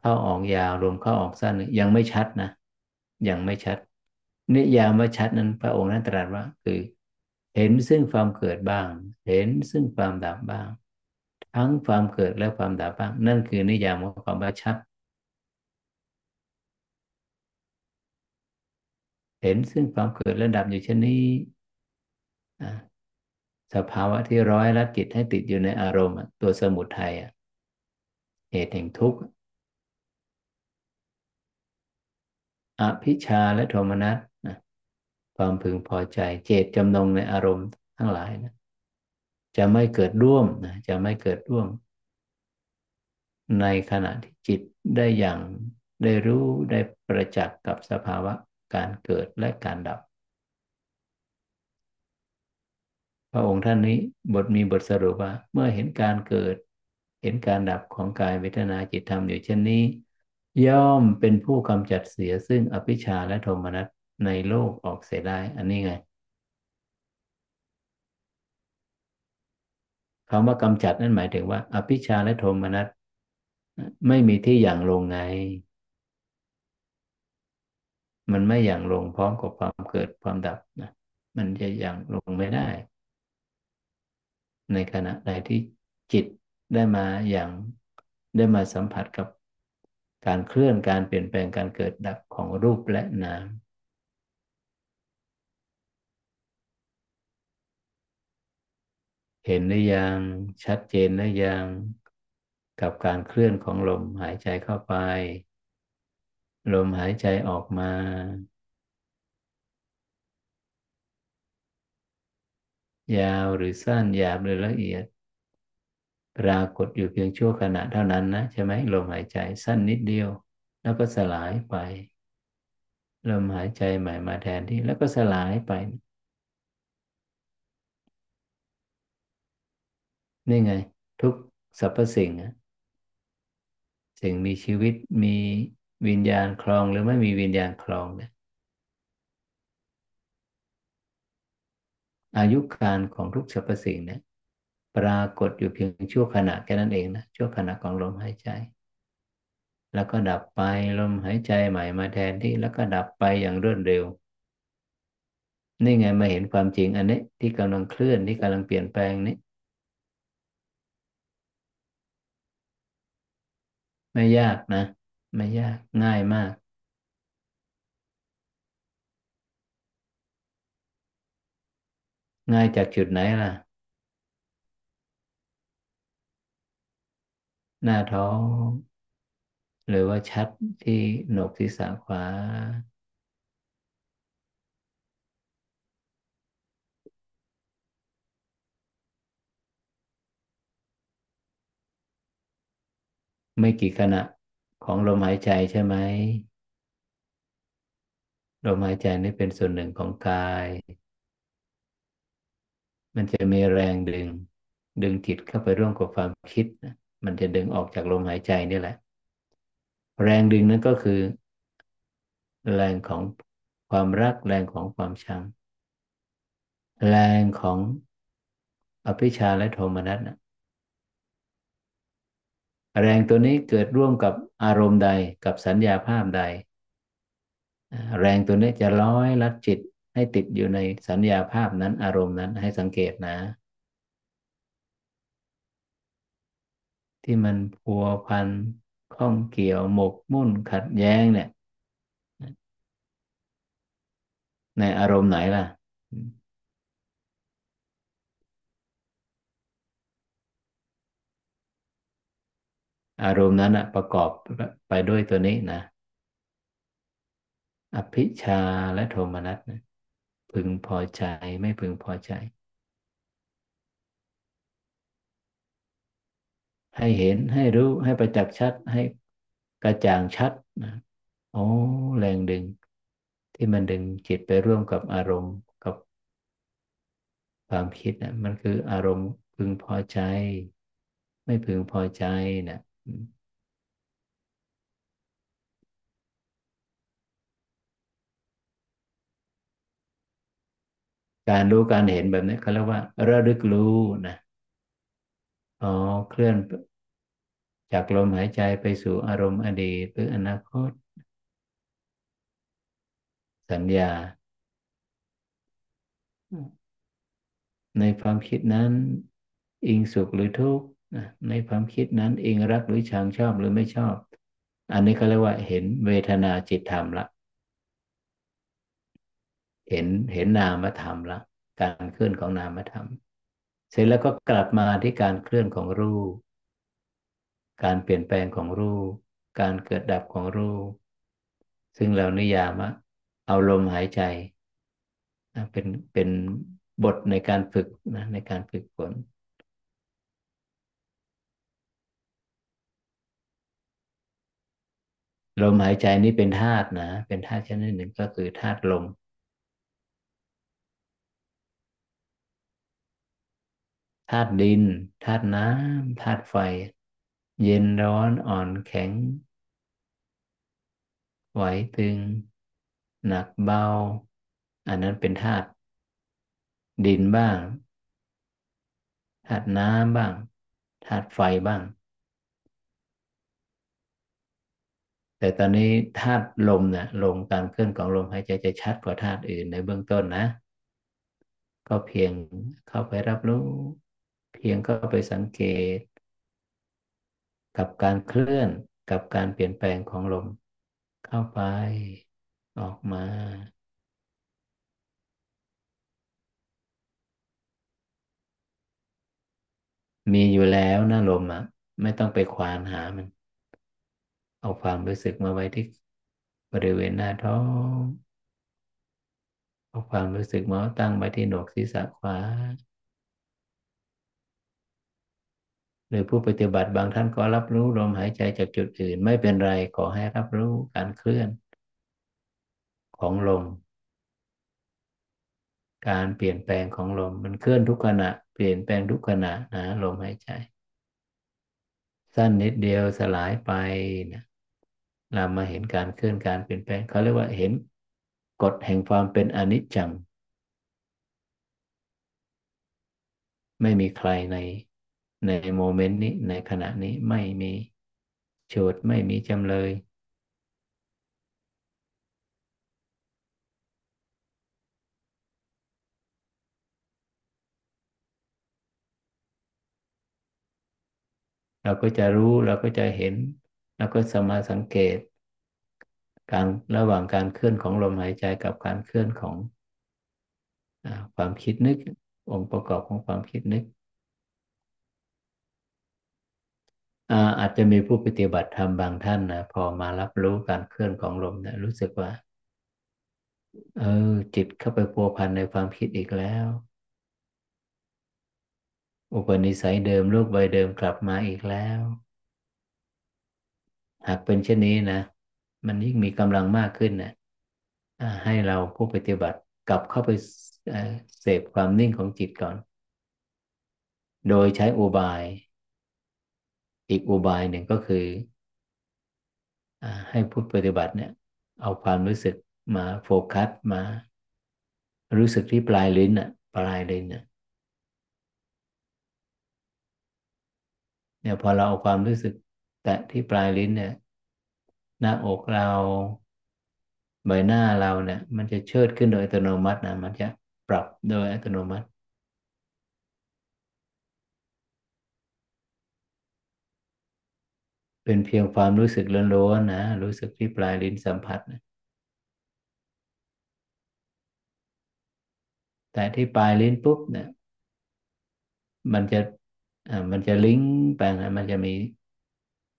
เข้าออกยาว ลมเข้าออกสั้น ยังไม่ชัดนะ ยังไม่ชัด นิยามว่าชัดนั้นพระองค์นั้นตรัสว่า คือ เห็นซึ่งความเกิดบ้าง เห็นซึ่งความดับบ้าง ทั้งความเกิดและความดับบ้าง นั่นคือนิยามของความว่าชัด เห็นซึ่งความเกิดและดับอยู่เช่นนี้อ่ะสภาวะที่ร้อยรัดจิตให้ติดอยู่ในอารมณ์อ่ะตัวสมุทัยอ่ะเหตุแห่งทุกข์อภิชฌาและโทมนัสนะความพึงพอใจเจตจำนงในอารมณ์ทั้งหลายนะจะไม่เกิดร่วมนะจะไม่เกิดร่วมในขณะที่จิตได้อย่างได้รู้ได้ประจักษ์กับสภาวะการเกิดและการดับพระองค์ท่านนี้บทมีบทสรุปว่าเมื่อเห็นการเกิดเห็นการดับของกายเวทนาจิตธรรมอยู่เช่นนี้ย่อมเป็นผู้กำจัดเสียซึ่งอภิชฌาและโทมนัสในโลกออกเสียได้อันนี้ไงคำว่ากำจัดนั่นหมายถึงว่าอภิชฌาและโทมนัสไม่มีที่หยั่งลงไงมันไม่หยั่งลงพร้อมกับความเกิดความดับนะมันจะหยั่งลงไม่ได้ในขณะใดที่จิตได้มาอย่างได้มาสัมผัสกับการเคลื่อนการเปลี่ยนแปลงการเกิดดับของรูปและนามเห็นหรือยังชัดเจนหรือยังกับการเคลื่อนของลมหายใจเข้าไปลมหายใจออกมาอยาวหรือสั้นหยาบหรือละเอียดปรากฏอยู่เพียงชั่วขณะเท่านั้นนะใช่ไหมลมหายใจสั้นนิดเดียวแล้วก็สลายไปลมหายใจใหม่มาแทนที่แล้วก็สลายไปนี่ไงทุกสรรพสิ่งสิ่งมีชีวิตมีวิญญาณคลองหรือไม่มีวิญญาณคลองเนี่ยอายุการของทุกสรรพสิ่งเนี่ยปรากฏอยู่เพียงชั่วขณะแค่นั้นเองนะชั่วขณะของลมหายใจแล้วก็ดับไปลมหายใจใหม่มาแทนที่แล้วก็ดับไปอย่างรวดเร็วนี่ไงมาเห็นความจริงอันนี้ที่กำลังเคลื่อนที่กำลังเปลี่ยนแปลงนี้ไม่ยากนะไม่ยากง่ายมากง่ายจากจุดไหนล่ะหน้าท้องหรือว่าชัดที่โหนกศีรษะขวาไม่กี่ขณะของลมหายใจใช่ไหมลมหายใจนี่เป็นส่วนหนึ่งของกายมันจะมีแรงดึงดึงจิตเข้าไปร่วมกับความคิดมันจะดึงออกจากลมหายใจนี่แหละแรงดึงนั้นก็คือแรงของความรักแรงของความชังแรงของอภิชฌาและโทมนัสนะแรงตัวนี้เกิดร่วมกับอารมณ์ใดกับสัญญาภาพใดแรงตัวนี้จะร้อยลัดจิตให้ติดอยู่ในสัญญาภาพนั้นอารมณ์นั้นให้สังเกตนะที่มันพัวพันข้องเกี่ยวหมกมุ่นขัดแย้งเนี่ยในอารมณ์ไหนล่ะอารมณ์นั้นนะประกอบไปด้วยตัวนี้นะอภิชฌาและโทมนัสนะพึงพอใจไม่พึงพอใจให้เห็นให้รู้ให้ประจักษ์ชัดให้กระจ่างชัดนะโอ้แรงดึงที่มันดึงจิตไปร่วมกับอารมณ์กับความคิดนะมันคืออารมณ์พึงพอใจ ไม่พึงพอใจนะอืมการรู้การเห็นแบบนี้เขาเรียกว่าระลึกรู้นะอ๋อเคลื่อนจากลมหายใจไปสู่อารมณ์อดีตหรืออนาคต สัญญาอืมในความคิดนั้น อิงสุขหรือทุกข์นะในความคิดนั้น อิงรักหรือชังชอบหรือไม่ชอบ อันนี้เขาเรียกว่าเห็นเวทนาจิตธรรมละ เห็นเห็นนามธรรมละ การเคลื่อนของนามธรรม เสร็จแล้วก็กลับมาที่การเคลื่อนของรูป การเปลี่ยนแปลงของรูป การเกิดดับของรูป ซึ่งเรานิยามว่าเอาลมหายใจนะเป็นเป็นบทในการฝึกนะในการฝึกฝน ลมหายใจนี่เป็นธาตุนะ เป็นธาตุชนิดหนึ่งก็คือธาตุลม ธาตุดิน ธาตุน้ำ ธาตุไฟ เย็นร้อนอ่อนแข็ง ไหวตึง หนักเบา อันนั้นเป็นธาตุดินบ้าง ธาตุน้ำบ้าง ธาตุไฟบ้าง แต่ตอนนี้ธาตุลมเนี่ยลมการเคลื่อนของลมหายใจจะชัดกว่าธาตุอื่นในเบื้องต้นนะ ก็เพียงเข้าไปรับรู้ เพียงเข้าไปสังเกต กับการเคลื่อนกับการเปลี่ยนแปลงของลม เข้าไป ออกมา มีอยู่แล้วนะลมอ่ะ ไม่ต้องไปควานหามัน เอาความรู้สึกมาไว้ที่บริเวณหน้าท้อง เอาความรู้สึกมาตั้งไว้ที่โหนกศีรษะขวา หรือผู้ปฏิบัติบางท่านก็รับรู้ลมหายใจจากจุดอื่น ไม่เป็นไรขอให้รับรู้การเคลื่อนของลม การเปลี่ยนแปลงของลมมันเคลื่อนทุกขณะ เปลี่ยนแปลงทุกขณะนะลมหายใจ สั้นนิดเดียวสลายไปนะเรามาเห็นการเคลื่อนการเปลี่ยนแปลงเขาเรียกว่าเห็นกฎแห่งความเป็นอนิจจัง ไม่มีใครในในโมเมนต์นี้ในขณะนี้ไม่มีโจทย์ไม่มีจำเลย เราก็จะรู้เราก็จะเห็นเราก็สามารถสังเกต การระหว่างการเคลื่อนของลมหายใจกับการเคลื่อนของอาความคิดนึก องค์ประกอบของความคิดนึกอาอาจจะมีผู้ปฏิบัติธรรมบางท่านนะพอมารับรู้การเคลื่อนของลมนะรู้สึกว่า เออ จิตเข้าไปพัวพันในความคิดอีกแล้ว อุปนิสัยเดิมโลกใบเดิมกลับมาอีกแล้ว หากเป็นเช่นนี้นะ มันยิ่งมีกำลังมากขึ้นนะอ่าให้เราผู้ปฏิบัติกลับเข้าไปเอ่อเสพความนิ่งของจิตก่อน โดยใช้อุบาย อีกอุบายหนึ่งก็คืออ่าให้ผู้ปฏิบัติเนี่ย เอาความรู้สึกมาโฟกัสมา รู้สึกที่ปลายลิ้นอ่ะ ปลายลิ้นอ่ะเนี่ยพอเราเอาความรู้สึก แตะที่ปลายลิ้นเนี่ย หน้าอกเราใบหน้าเราเนี่ย มันจะเชิดขึ้นโดยอัตโนมัตินะมันจะปรับโดยอัตโนมัติ เป็นเพียงความรู้สึกล้วนๆนะรู้สึกที่ปลายลิ้นสัมผัสนะแต่ที่ปลายลิ้นปุ๊บเนี่ยมันจะอ่ามันจะลิงก์ไปนะมันจะมี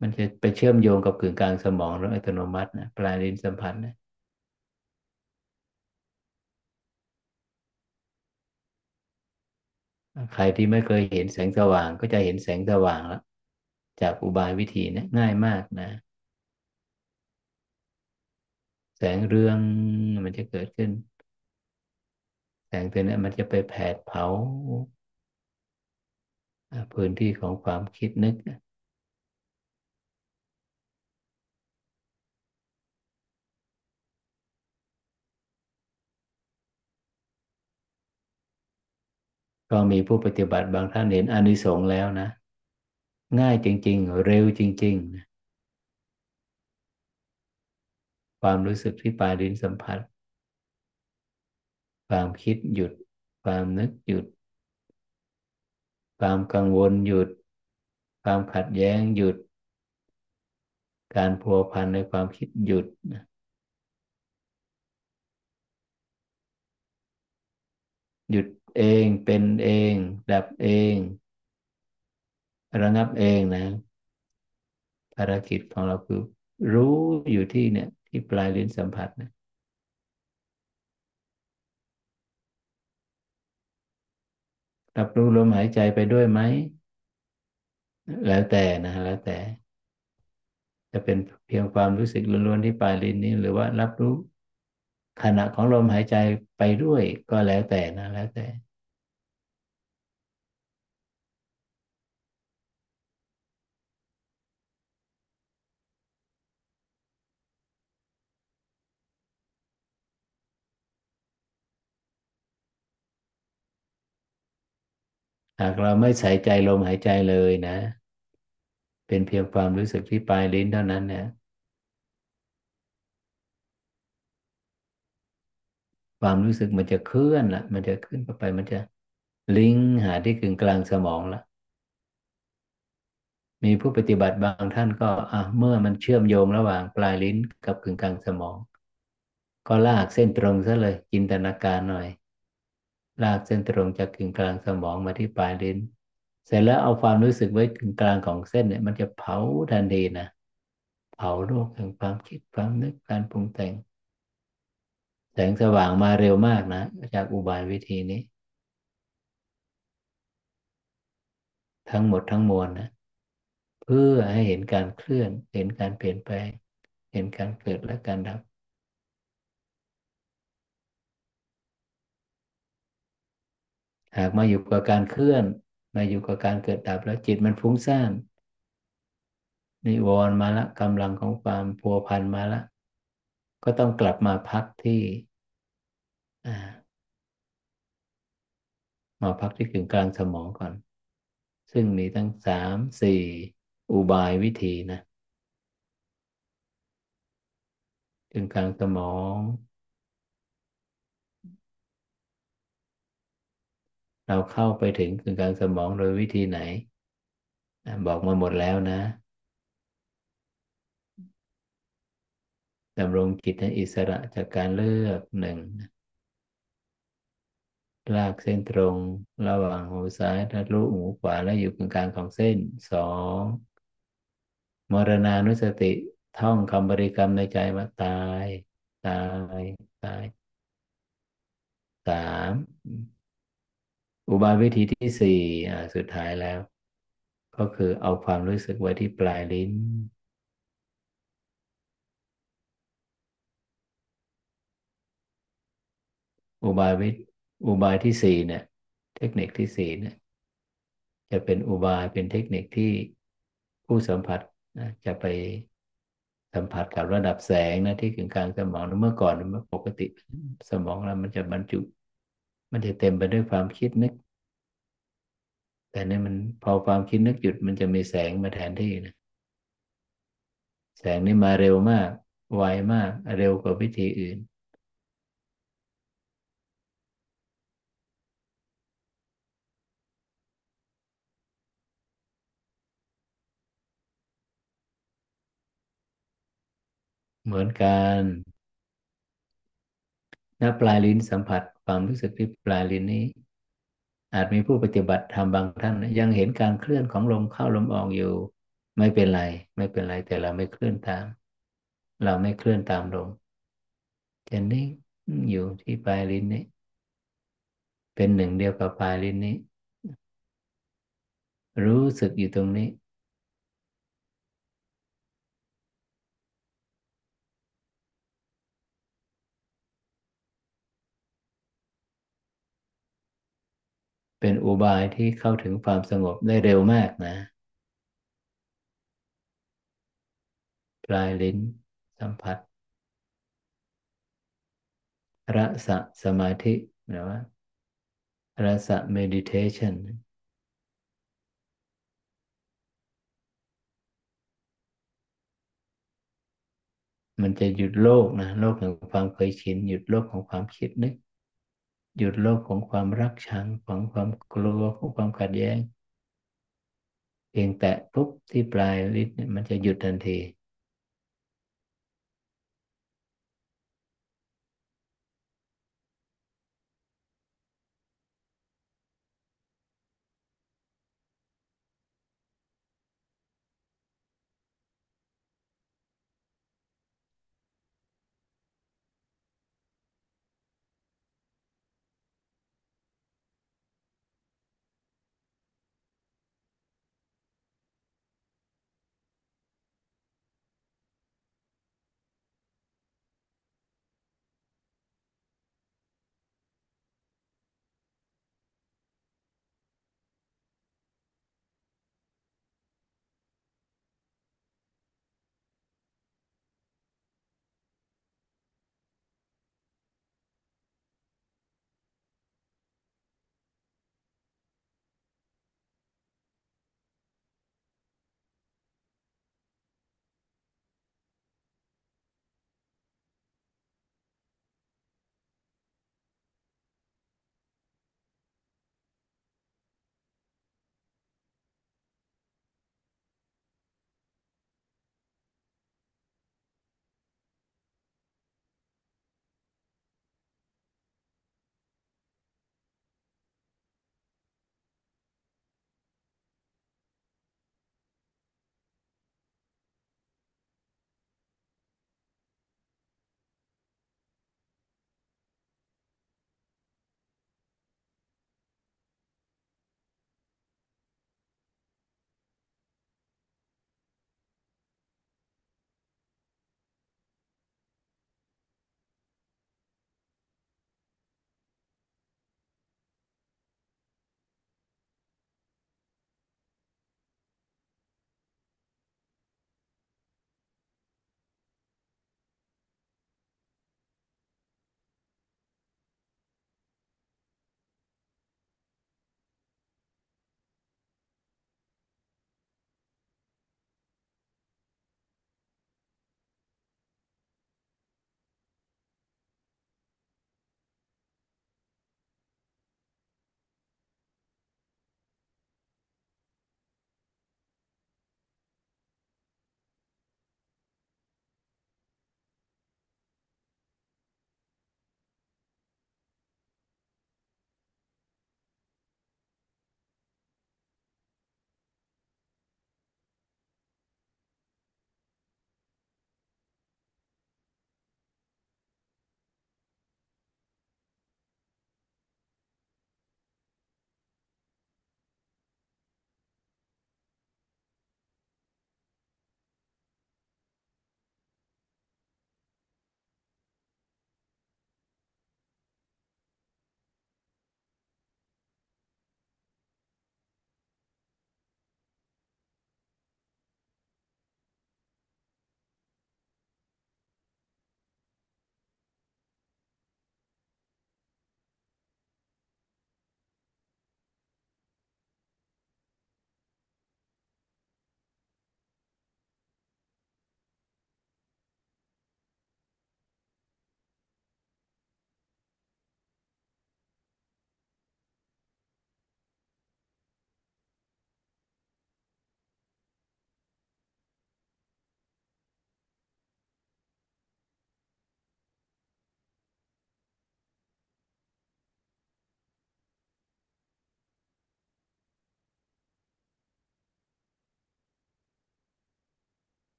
มันจะไปเชื่อมโยงกับกึ่งกลางสมองโดยอัตโนมัตินะปลายลิ้นสัมผัสนะใครที่ไม่เคยเห็นแสงสว่างก็จะเห็นแสงสว่างแล้วจากอุบายวิธีนะง่ายมากนะ แสงเรืองมันจะเกิดขึ้น แสงตัวเนี้ยมันจะไปแผดเผา พื้นที่ของความคิดนึกก็มีผู้ปฏิบัติบางท่านเห็นอานิสงส์แล้วนะง่ายจริงๆเร็วจริงๆนะความรู้สึกที่ปลายลิ้นสัมผัสความคิดหยุดความนึกหยุดความกังวลหยุดความขัดแย้งหยุดการพัวพันในความคิดหยุดหยุดเองเป็นเองดับเองระงับเองนะภารกิจของเราคือรู้อยู่ที่เนี่ยที่ปลายลิ้นสัมผัสนะรับรู้ลมหายใจไปด้วยไหมแล้วแต่นะแล้วแต่จะเป็นเพียงความรู้สึกล้วนๆที่ปลายลิ้นนี้หรือว่ารับรู้ขณะของลมหายใจไปด้วยก็แล้วแต่นะแล้วแต่หากเราไม่ใส่ใจลมหายใจเลยนะเป็นเพียงความรู้สึกที่ปลายลิ้นเท่านั้นนะความรู้สึกมันจะเคลื่อนละมันจะขึ้นไปมันจะลิงก์หาที่กึ่งกลางสมองละมีผู้ปฏิบัติบางท่านก็อ่ะเมื่อมันเชื่อมโยงระหว่างปลายลิ้นกับกึ่งกลางสมองก็ลากเส้นตรงซะเลยจินตนาการหน่อยลากเส้นตรงจากกึ่งกลางสมองมาที่ปลายลิ้นเสร็จแล้วเอาความรู้สึกไว้กึ่งกลางของเส้นเนี่ยมันจะเผาทันทีนะเผาโลกแห่งความคิดความนึกการปรุงแต่งแสงสว่างมาเร็วมากนะจากอุบายวิธีนี้ทั้งหมดทั้งมวลนะเพื่อให้เห็นการเคลื่อนเห็นการเปลี่ยนแปลงเห็นการเกิดและการดับหากมาอยู่กับการเคลื่อนมาอยู่กับการเกิดดับแล้วจิตมันฟุ้งซ่านนิวรณ์มาละกำลังของความพัวพันมาละก็ต้องกลับมาพักที่มาพักที่กึ่งกลางสมองก่อนซึ่งมีตั้งสามสี่อุบายวิธีนะกึ่งกลางสมองเราเข้าไปถึงกึ่งกลางสมองโดยวิธีไหนบอกมาหมดแล้วนะดำรงจิตให้อิสระจากการเลือกหนึ่งลากเส้นตรงระหว่างหูซ้ายทะลุหูขวาและอยู่กึ่งกลางของเส้นสองมรณานุสติท่องคำบริกรรมในใจว่าตายตายตายสามอุบายวิธีที่สี่สุดท้ายแล้วก็คือเอาความรู้สึกไว้ที่ปลายลิ้นอุบายวิอุบายที่สี่เนี่ยเทคนิคที่สี่เนี่ยจะเป็นอุบายเป็นเทคนิคที่ผู้สัมผัสนะจะไปสัมผัสกับระดับแสงนะที่กึ่งกลางสมองเมื่อก่อนเมื่อปกติสมองเรามันจะบรรจุมันจะเต็มไปด้วยความคิดนึกแต่นี่มันพอความคิดนึกหยุดมันจะมีแสงมาแทนที่นะแสงนี่มาเร็วมากไวมากเร็วกว่าวิธีอื่นเหมือนกันณปลายลิ้นสัมผัสความรู้สึกที่ปลายลิ้นนี้อาจมีผู้ปฏิบัติธรรมบางท่านยังเห็นการเคลื่อนของลมเข้าลมออกอยู่ไม่เป็นไรไม่เป็นไรแต่เราไม่เคลื่อนตามเราไม่เคลื่อนตามลมจะนิ่งอยู่ที่ปลายลิ้นนี้เป็นหนึ่งเดียวกับปลายลิ้นนี้รู้สึกอยู่ตรงนี้ เป็นอุบายที่เข้าถึงความสงบได้เร็วมากนะปลายลิ้นสัมผัสระสะสมาธิหรือว่าระสะ meditation มันจะหยุดโลกนะโลกของความเคยชินหยุดโลกของความคิดนึกหยุดโลกของความรักชังของความกลัวของความขัดแย้งเพียงแตะปุ๊บที่ปลายลิ้นมันจะหยุดทันที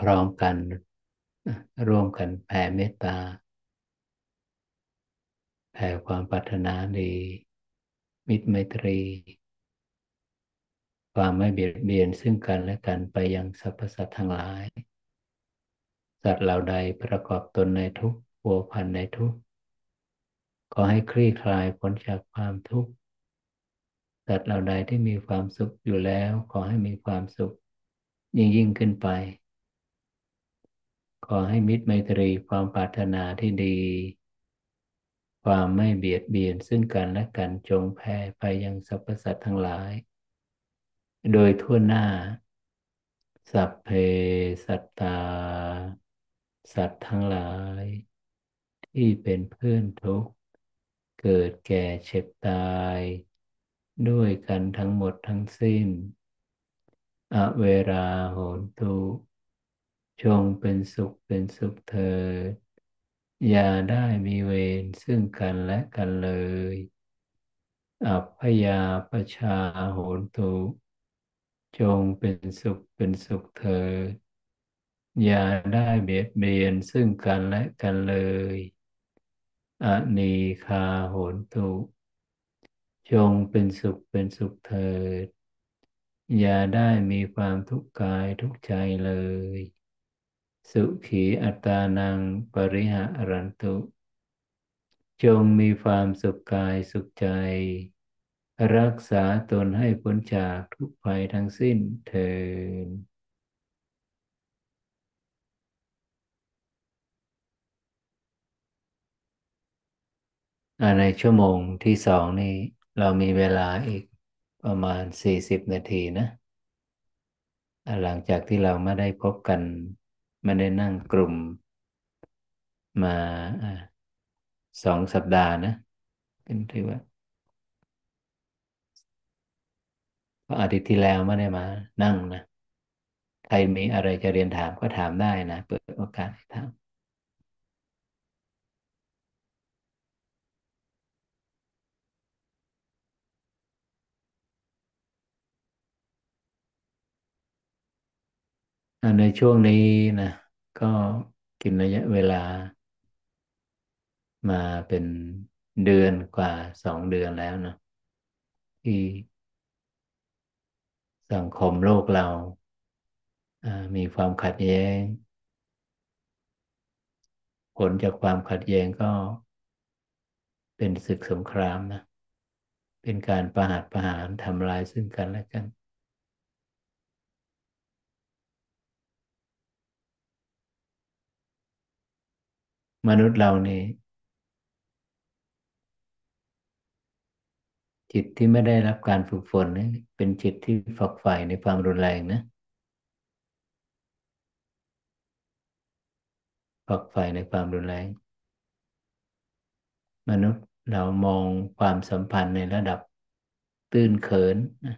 พร้อมกันร่วมกันแผ่เมตตาแผ่ความปรารถนาดีมิตรไมตรีความไม่เบียดเบียนซึ่งกันและกันไปยังสรรพสัตว์ทั้งหลายสัตว์เหล่าใดประกอบตนในทุกข์พัวพันในทุกข์ขอให้คลี่คลายพ้นจากความทุกข์สัตว์เหล่าใดที่มีความสุขอยู่แล้วขอให้มีความสุขยิ่งยิ่งขึ้นไปขอให้มิตรไมตรีความปรารถนาที่ดีความไม่เบียดเบียนซึ่งกันและกันจงแผ่ไปยังสรรพสัตว์ทั้งหลายโดยทั่วหน้าสัพเพสัตตาสัตว์ทั้งหลายที่เป็นเพื่อนทุกข์เกิดแก่เจ็บตายด้วยกันทั้งหมดทั้งสิ้นอเวราโหนตุจงเป็นสุขเป็นสุขเถิดอย่าได้มีเวรซึ่งกันและกันเลยอัพพยาปชาโหนตุจงเป็นสุขเป็นสุขเถิดอย่าได้เบียดเบียนซึ่งกันและกันเลยอนีฆาโหนตุจงเป็นสุขเป็นสุขเถิดอย่าได้มีความทุกข์กายทุกข์ใจเลยสุขีอัตตานังปริหารันตุจงมีความสุขกายสุขใจรักษาตนให้พ้นจากทุกภัยทั้งสิ้นเถิดในชั่วโมงที่สองนี้เรามีเวลาอีกประมาณสี่สิบนาทีนะหลังจากที่เราไม่ได้พบกันไม่ได้นั่งกลุ่มมาสองสัปดาห์นะเป็นที่ว่าเพราะอาทิตย์ที่แล้วไม่ได้มานั่งนะใครมีอะไรจะเรียนถามก็ถามได้นะเปิดโอกาสให้ถามในช่วงนี้นะก็กินระยะเวลามาเป็นเดือนกว่าสองเดือนแล้วนะที่สังคมโลกเรามีความขัดแย้งผลจากความขัดแย้งก็เป็นศึกสงครามนะเป็นการประหัตประหารทำลายซึ่งกันและกันมนุษย์เรานี่จิตที่ไม่ได้รับการฝึกฝนนี่เป็นจิตที่ฝักใฝ่ในความรุนแรงนะฝักใฝ่ในความรุนแรงมนุษย์เรามองความสัมพันธ์ในระดับตื้นเขินนะ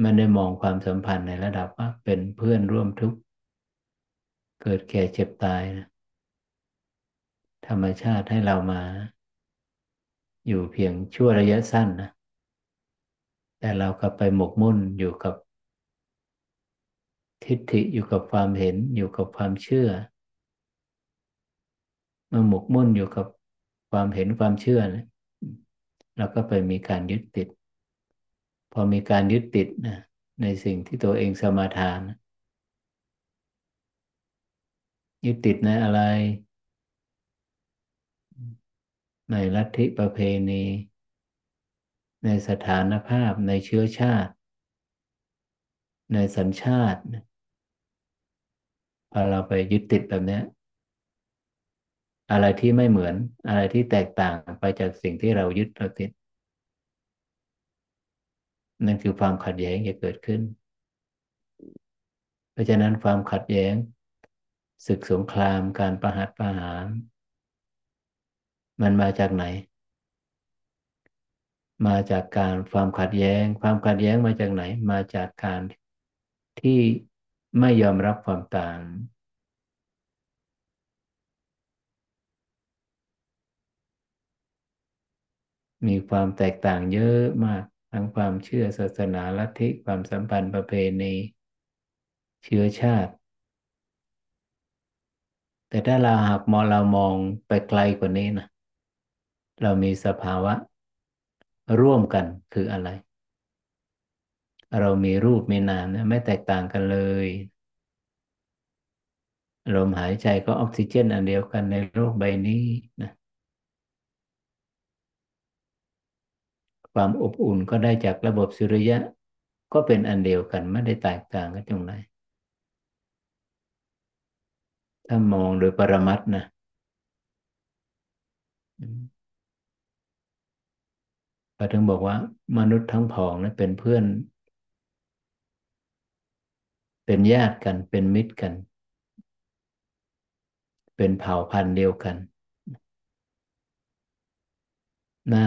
ไม่ได้มองความสัมพันธ์ในระดับว่าเป็นเพื่อนร่วมทุกข์เกิดแก่เจ็บตายนะธรรมชาติให้เรามาอยู่เพียงชั่วระยะสั้นนะแต่เรากลับไปหมกมุ่นอยู่กับทิฏฐิอยู่กับความเห็นอยู่กับความเชื่อมาหมกมุ่นอยู่กับความเห็นความเชื่อนะเราก็ไปมีการยึดติดพอมีการยึดติดนะในสิ่งที่ตัวเองสมาทานนะยึดติดในอะไรในลัทธิประเพณีในสถานภาพในเชื้อชาติในสัญชาติพอเราไปยึดติดแบบนี้อะไรที่ไม่เหมือนอะไรที่แตกต่างไปจากสิ่งที่เรายึดเราติดนั่นคือความขัดแย้งจะเกิดขึ้นเพราะฉะนั้นความขัดแย้งศึกสงครามการประหัตประหารมันมาจากไหนมาจากการความขัดแย้งความขัดแย้งมาจากไหนมาจากการที่ไม่ยอมรับความต่างมีความแตกต่างเยอะมากทั้งความเชื่อศาสนาลัทธิความสัมพันธ์ประเพณี เชื้อชาติ แต่ถ้าเราหากมองเรามองไปไกลกว่านี้นะเรามีสภาวะร่วมกันคืออะไร เรามีรูปมีนามนะไม่แตกต่างกันเลย ลมหายใจก็ออกซิเจนอันเดียวกันในโลกใบนี้นะความอบอุ่นก็ได้จากระบบสุริยะ ก็เป็นอันเดียวกันไม่ได้แตกต่างกันตรงไหน ถ้ามองโดยปรมัตถ์นะเราถึงบอกว่ามนุษย์ทั้งผองนะเป็นเพื่อน เป็นญาติกันเป็นมิตรกัน เป็นเผ่าพันธุ์เดียวกัน น่า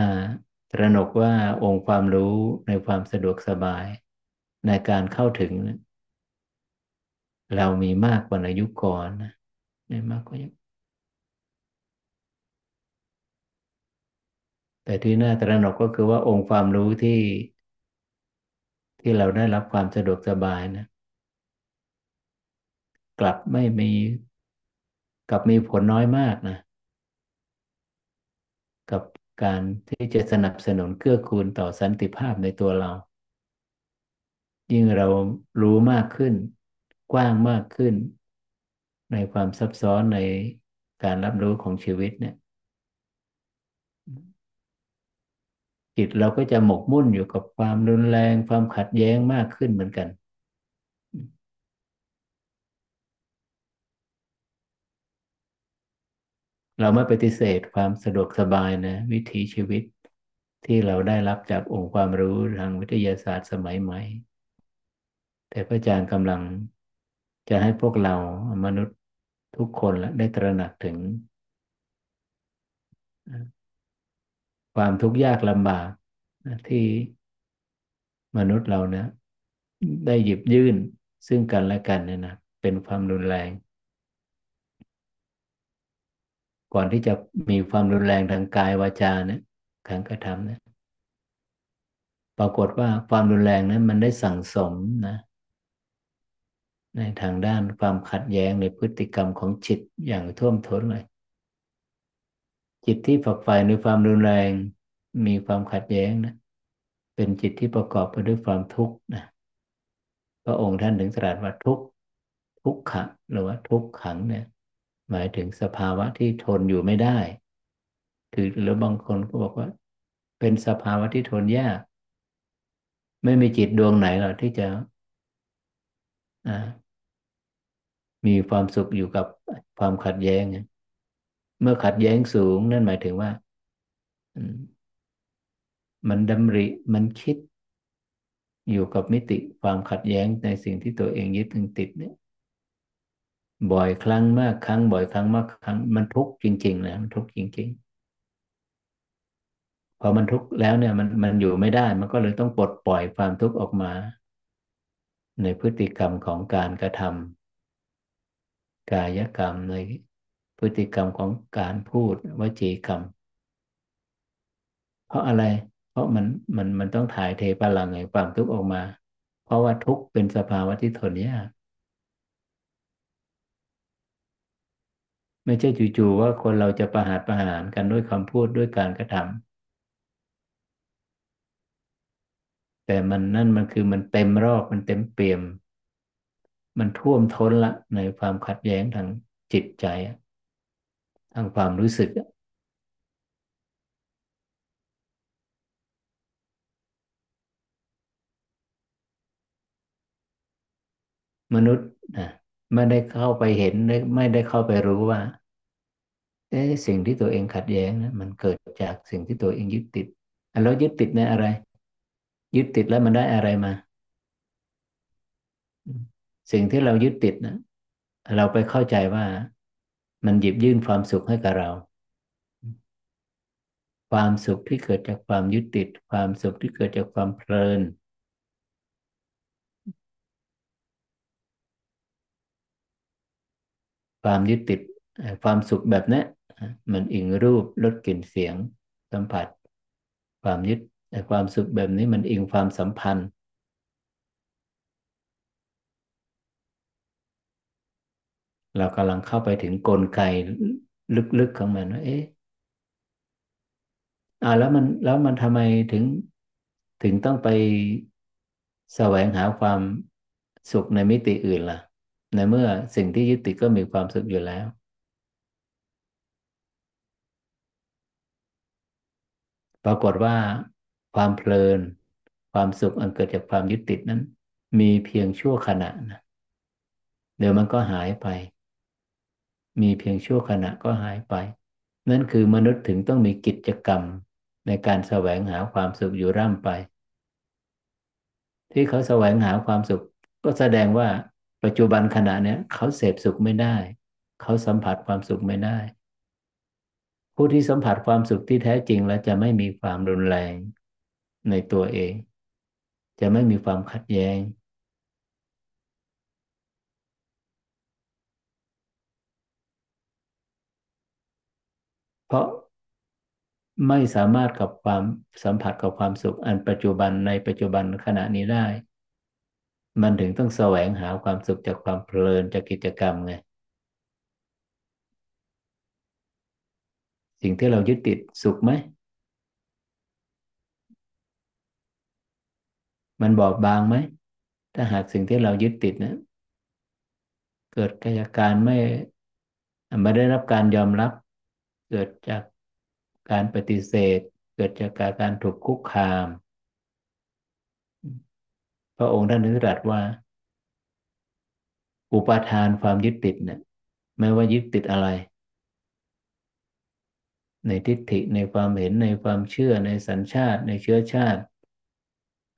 ตระหนกว่าองค์ความรู้ในความสะดวกสบาย ในการเข้าถึงนะเรามีมากกว่าในยุคก่อนนะในมากกว่ายุคแต่ที่น่าตระหนกก็คือว่าองค์ความรู้ที่ที่เราได้รับความสะดวกสบายนะกลับไม่มีกลับมีผลน้อยมากนะกับการที่จะสนับสนุนเกื้อกูลต่อสันติภาพในตัวเรายิ่งเรารู้มากขึ้นกว้างมากขึ้นในความซับซ้อนในการรับรู้ของชีวิตเนี่ยจิตเราก็จะหมกมุ่นอยู่กับความรุนแรงความขัดแย้งมากขึ้นเหมือนกันเราไม่ปฏิเสธความสะดวกสบายนะวิถีชีวิตที่เราได้รับจากองค์ความรู้ทางวิทยาศาสตร์สมัยใหม่แต่พระอาจารย์กำลังจะให้พวกเรามนุษย์ทุกคนละได้ตระหนักถึงความทุกข์ยากลำบากที่มนุษย์เรานะได้หยิบยื่นซึ่งกันและกันเนี่ยนะเป็นความรุนแรงก่อนที่จะมีความรุนแรงทางกายวาจาเนี่ยการกระทำเนี่ยปรากฏว่าความรุนแรงนั้นมันได้สั่งสมนะในทางด้านความขัดแย้งในพฤติกรรมของจิตอย่างท่วมท้นเลยจิตที่ฝักใฝ่ในความรุนแรงมีความขัดแย้งนะเป็นจิตที่ประกอบไปด้วยความทุกข์นะพระองค์ท่านถึงตรัสว่าทุกข์ทุกขะหรือว่าทุกขังเนี่ยหมายถึงสภาวะที่ทนอยู่ไม่ได้ถือหรือบางคนก็บอกว่าเป็นสภาวะที่ทนยากไม่มีจิตดวงไหนหรอกที่จะมีความสุขอยู่กับความขัดแย้งเมื่อขัดแย้งสูงนั่นหมายถึงว่ามันดำริมันคิดอยู่กับมิติความขัดแย้งในสิ่งที่ตัวเองยึดติดเนี่ยบ่อยครั้งมากครั้งบ่อยครั้งมากครั้งมันทุกข์จริงๆนะมันทุกข์จริงๆพอมันทุกข์แล้วเนี่ยมันมันอยู่ไม่ได้มันก็เลยต้องปลดปล่อยความทุกข์ออกมาในพฤติกรรมของการกระทำกายกรรมในพฤติกรรมของการพูดวจีกรรมเพราะอะไรเพราะมันมันมันต้องถ่ายเทพลังแห่งความทุกข์ออกมาเพราะว่าทุกข์เป็นสภาวะที่ทนยากไม่ใช่จู่ๆว่าคนเราจะประหารประหารกันด้วยคำพูดด้วยการกระทำแต่มันนั่นมันคือมันเต็มรอบมันเต็มเปี่ยมมันท่วมท้นละในความขัดแย้งทางจิตใจทางความรู้สึกมนุษย์นะไม่ได้เข้าไปเห็นไม่ได้เข้าไปรู้ว่าเอ๊ะสิ่งที่ตัวเองขัดแย้งนะมันเกิดจากสิ่งที่ตัวเองยึดติดแล้วยึดติดในอะไรยึดติดแล้วมันได้อะไรมาสิ่งที่เรายึดติดนะเราไปเข้าใจว่ามันหยิบยื่นความสุขให้กับเราความสุขที่เกิดจากความยึดติดความสุขที่เกิดจากความเพลินความยึดติดความสุขแบบนี้มันอิงรูปรสกลิ่นเสียงสัมผัสความยึดความสุขแบบนี้มันอิงความสัมพันธ์ เรากำลังเข้าไปถึงกลไกลึกๆของมันว่าเอ๊ะอ่าแล้วมันแล้วมันทำไมถึงถึงต้องไปแสวงหาความสุขในมิติอื่นล่ะในเมื่อสิ่งที่ยึดติดก็มีความสุขอยู่แล้วปรากฏว่าความเพลินความสุขอันเกิดจากความยึดติดนั้นมีเพียงชั่วขณะนะเดี๋ยวมันก็หายไปมีเพียงชั่วขณะก็หายไปนั่นคือมนุษย์ถึงต้องมีกิจกรรมในการแสวงหาความสุขอยู่ร่ำไปที่เขาแสวงหาความสุขก็แสดงว่าปัจจุบันขณะเนี้ยเขาเสพสุขไม่ได้เขาสัมผัสความสุขไม่ได้ผู้ที่สัมผัสความสุขที่แท้จริงแล้วจะไม่มีความรุนแรงในตัวเองจะไม่มีความขัดแย้งเพราะไม่สามารถกับความสัมผัสกับความสุขอันปัจจุบันในปัจจุบันขณะนี้ได้มันถึงต้องแสวงหาความสุขจากความเพลินจากกิจกรรมไงสิ่งที่เรายึดติดสุขไหมมันบอบบางไหมถ้าหากสิ่งที่เรายึดติดนะเกิดกิจการไม่ไม่ได้รับการยอมรับเกิดจากการปฏิเสธเกิดจากการถูกคุกคามพระองค์ท่านตรัสว่าอุปาทานความยึดติดเนี่ยไม่ว่ายึดติดอะไรในทิฏฐิในความเห็นในความเชื่อในสัญชาติในเชื้อชาติ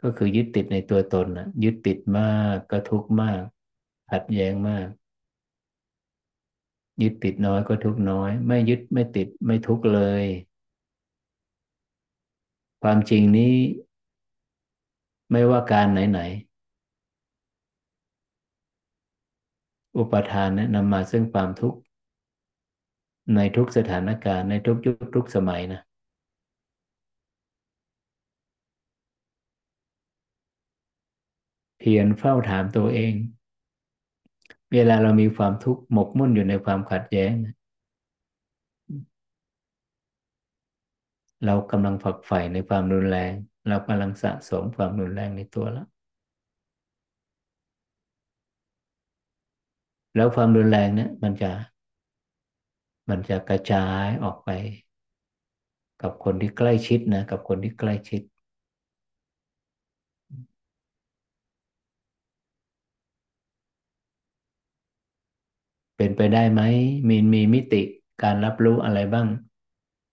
ก็คือยึดติดในตัวตนนะยึดติดมากก็ทุกข์มากขัดแย้งมากยึดติดน้อยก็ทุกข์น้อยไม่ยึดไม่ติดไม่ทุกข์เลยความจริงนี้ไม่ว่าการไหนๆอุปาทานเนี่ยนำมาซึ่งความทุกข์ในทุกสถานการณ์ในทุกยุคทุกสมัยนะเพียรเฝ้าถามตัวเองเวลาเรามีความทุกข์หมกมุ่นอยู่ในความขัดแย้งเรากำลังฝักใฝ่ในความรุนแรงเรากำลังสะสมความรุนแรงในตัวแล้วแล้วความรุนแรงเนี่ยมันจะมันจะกระจายออกไปกับคนที่ใกล้ชิดนะกับคนที่ใกล้ชิดเป็นไปได้ไหมมีมีมิติการรับรู้อะไรบ้าง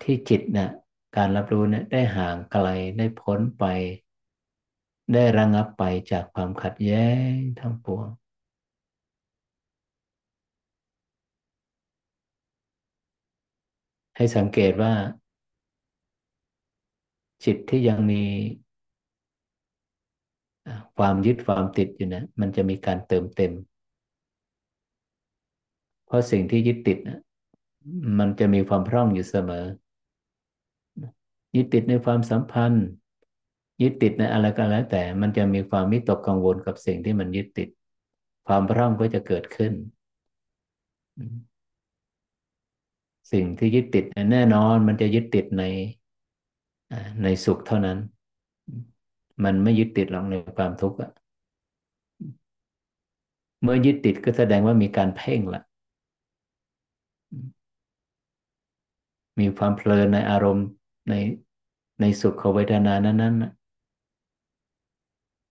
ที่จิตนะการรับรู้นะได้ห่างไกลได้พ้นไปได้ระงับไปจากความขัดแย้งทั้งปวงให้สังเกตว่าจิตที่ยังมีความยึดความติดอยู่นะมันจะมีการเติมเต็มเพราะสิ่งที่ยึดติดนะมันจะมีความพร่องอยู่เสมอยึดติดในความสัมพันธ์ยึดติดในอะไรก็แล้วแต่มันจะมีความวิตกกังวลกับสิ่งที่มันยึดติดความพร่องก็จะเกิดขึ้นสิ่งที่ยึดติดแน่นอนมันจะยึดติดในในสุขเท่านั้นมันไม่ยึดติดหรอกในความทุกข์อ่ะเมื่อยึดติดก็แสดงว่ามีการเพ่งละมีความเพลินในอารมณ์ในในสุขเวทนานั้นๆนะ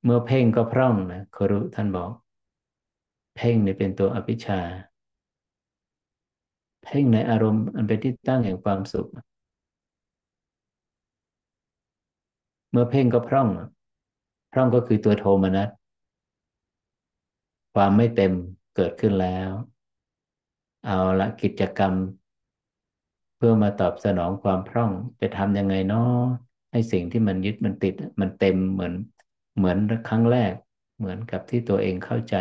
เมื่อเพ่งก็พร่องนะครูท่านบอกเพ่งนี่เป็นตัวอภิชฌาเพ่งในอารมณ์อันเป็นที่ตั้งแห่งความสุขเมื่อเพ่งก็พร่องพร่องก็คือตัวโทมนัสความไม่เต็มเกิดขึ้นแล้วเอาละกิจกรรมเพื่อมาตอบสนองความพร่องจะทำยังไงเนาะให้สิ่งที่มันยึดมันติดมันเต็มเหมือนเหมือนครั้งแรกเหมือนกับที่ตัวเองเข้าใจ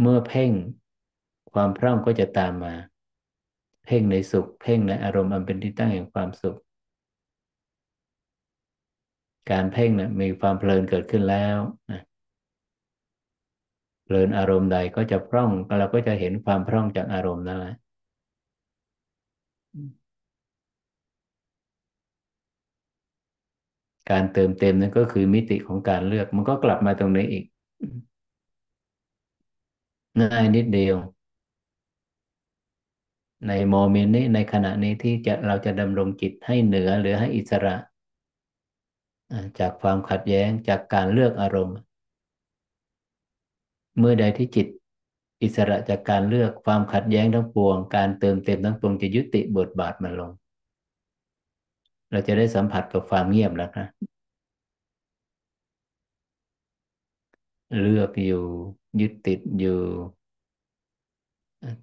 เมื่อเพ่งความพร่องก็จะตามมาเพ่งในสุขเพ่งในอารมณ์อันเป็นที่ตั้งแห่งความสุข การเพ่งนะมีความเพลินเกิดขึ้นแล้วนะเพลินอารมณ์ใดก็จะพร่องเราก็จะเห็นความพร่องจากอารมณ์นั่นแหละการเติมเต็มนั่นก็คือมิติของการเลือกมันก็กลับมาตรงนี้อีกง่ายนิดเดียวในโมเมนต์นี้ในขณะนี้ที่จะเราจะดำรงจิตให้เหนือหรือให้อิสระจากความขัดแย้งจากการเลือกอารมณ์เมื่อใดที่จิตอิสระจากการเลือกความขัดแย้งทั้งปวงการเติมเต็มทั้งปวงจะยุติบทบาทมันลงเราจะได้สัมผัสกับความเงียบแล้วนะเลือกอยู่ยึดติดอยู่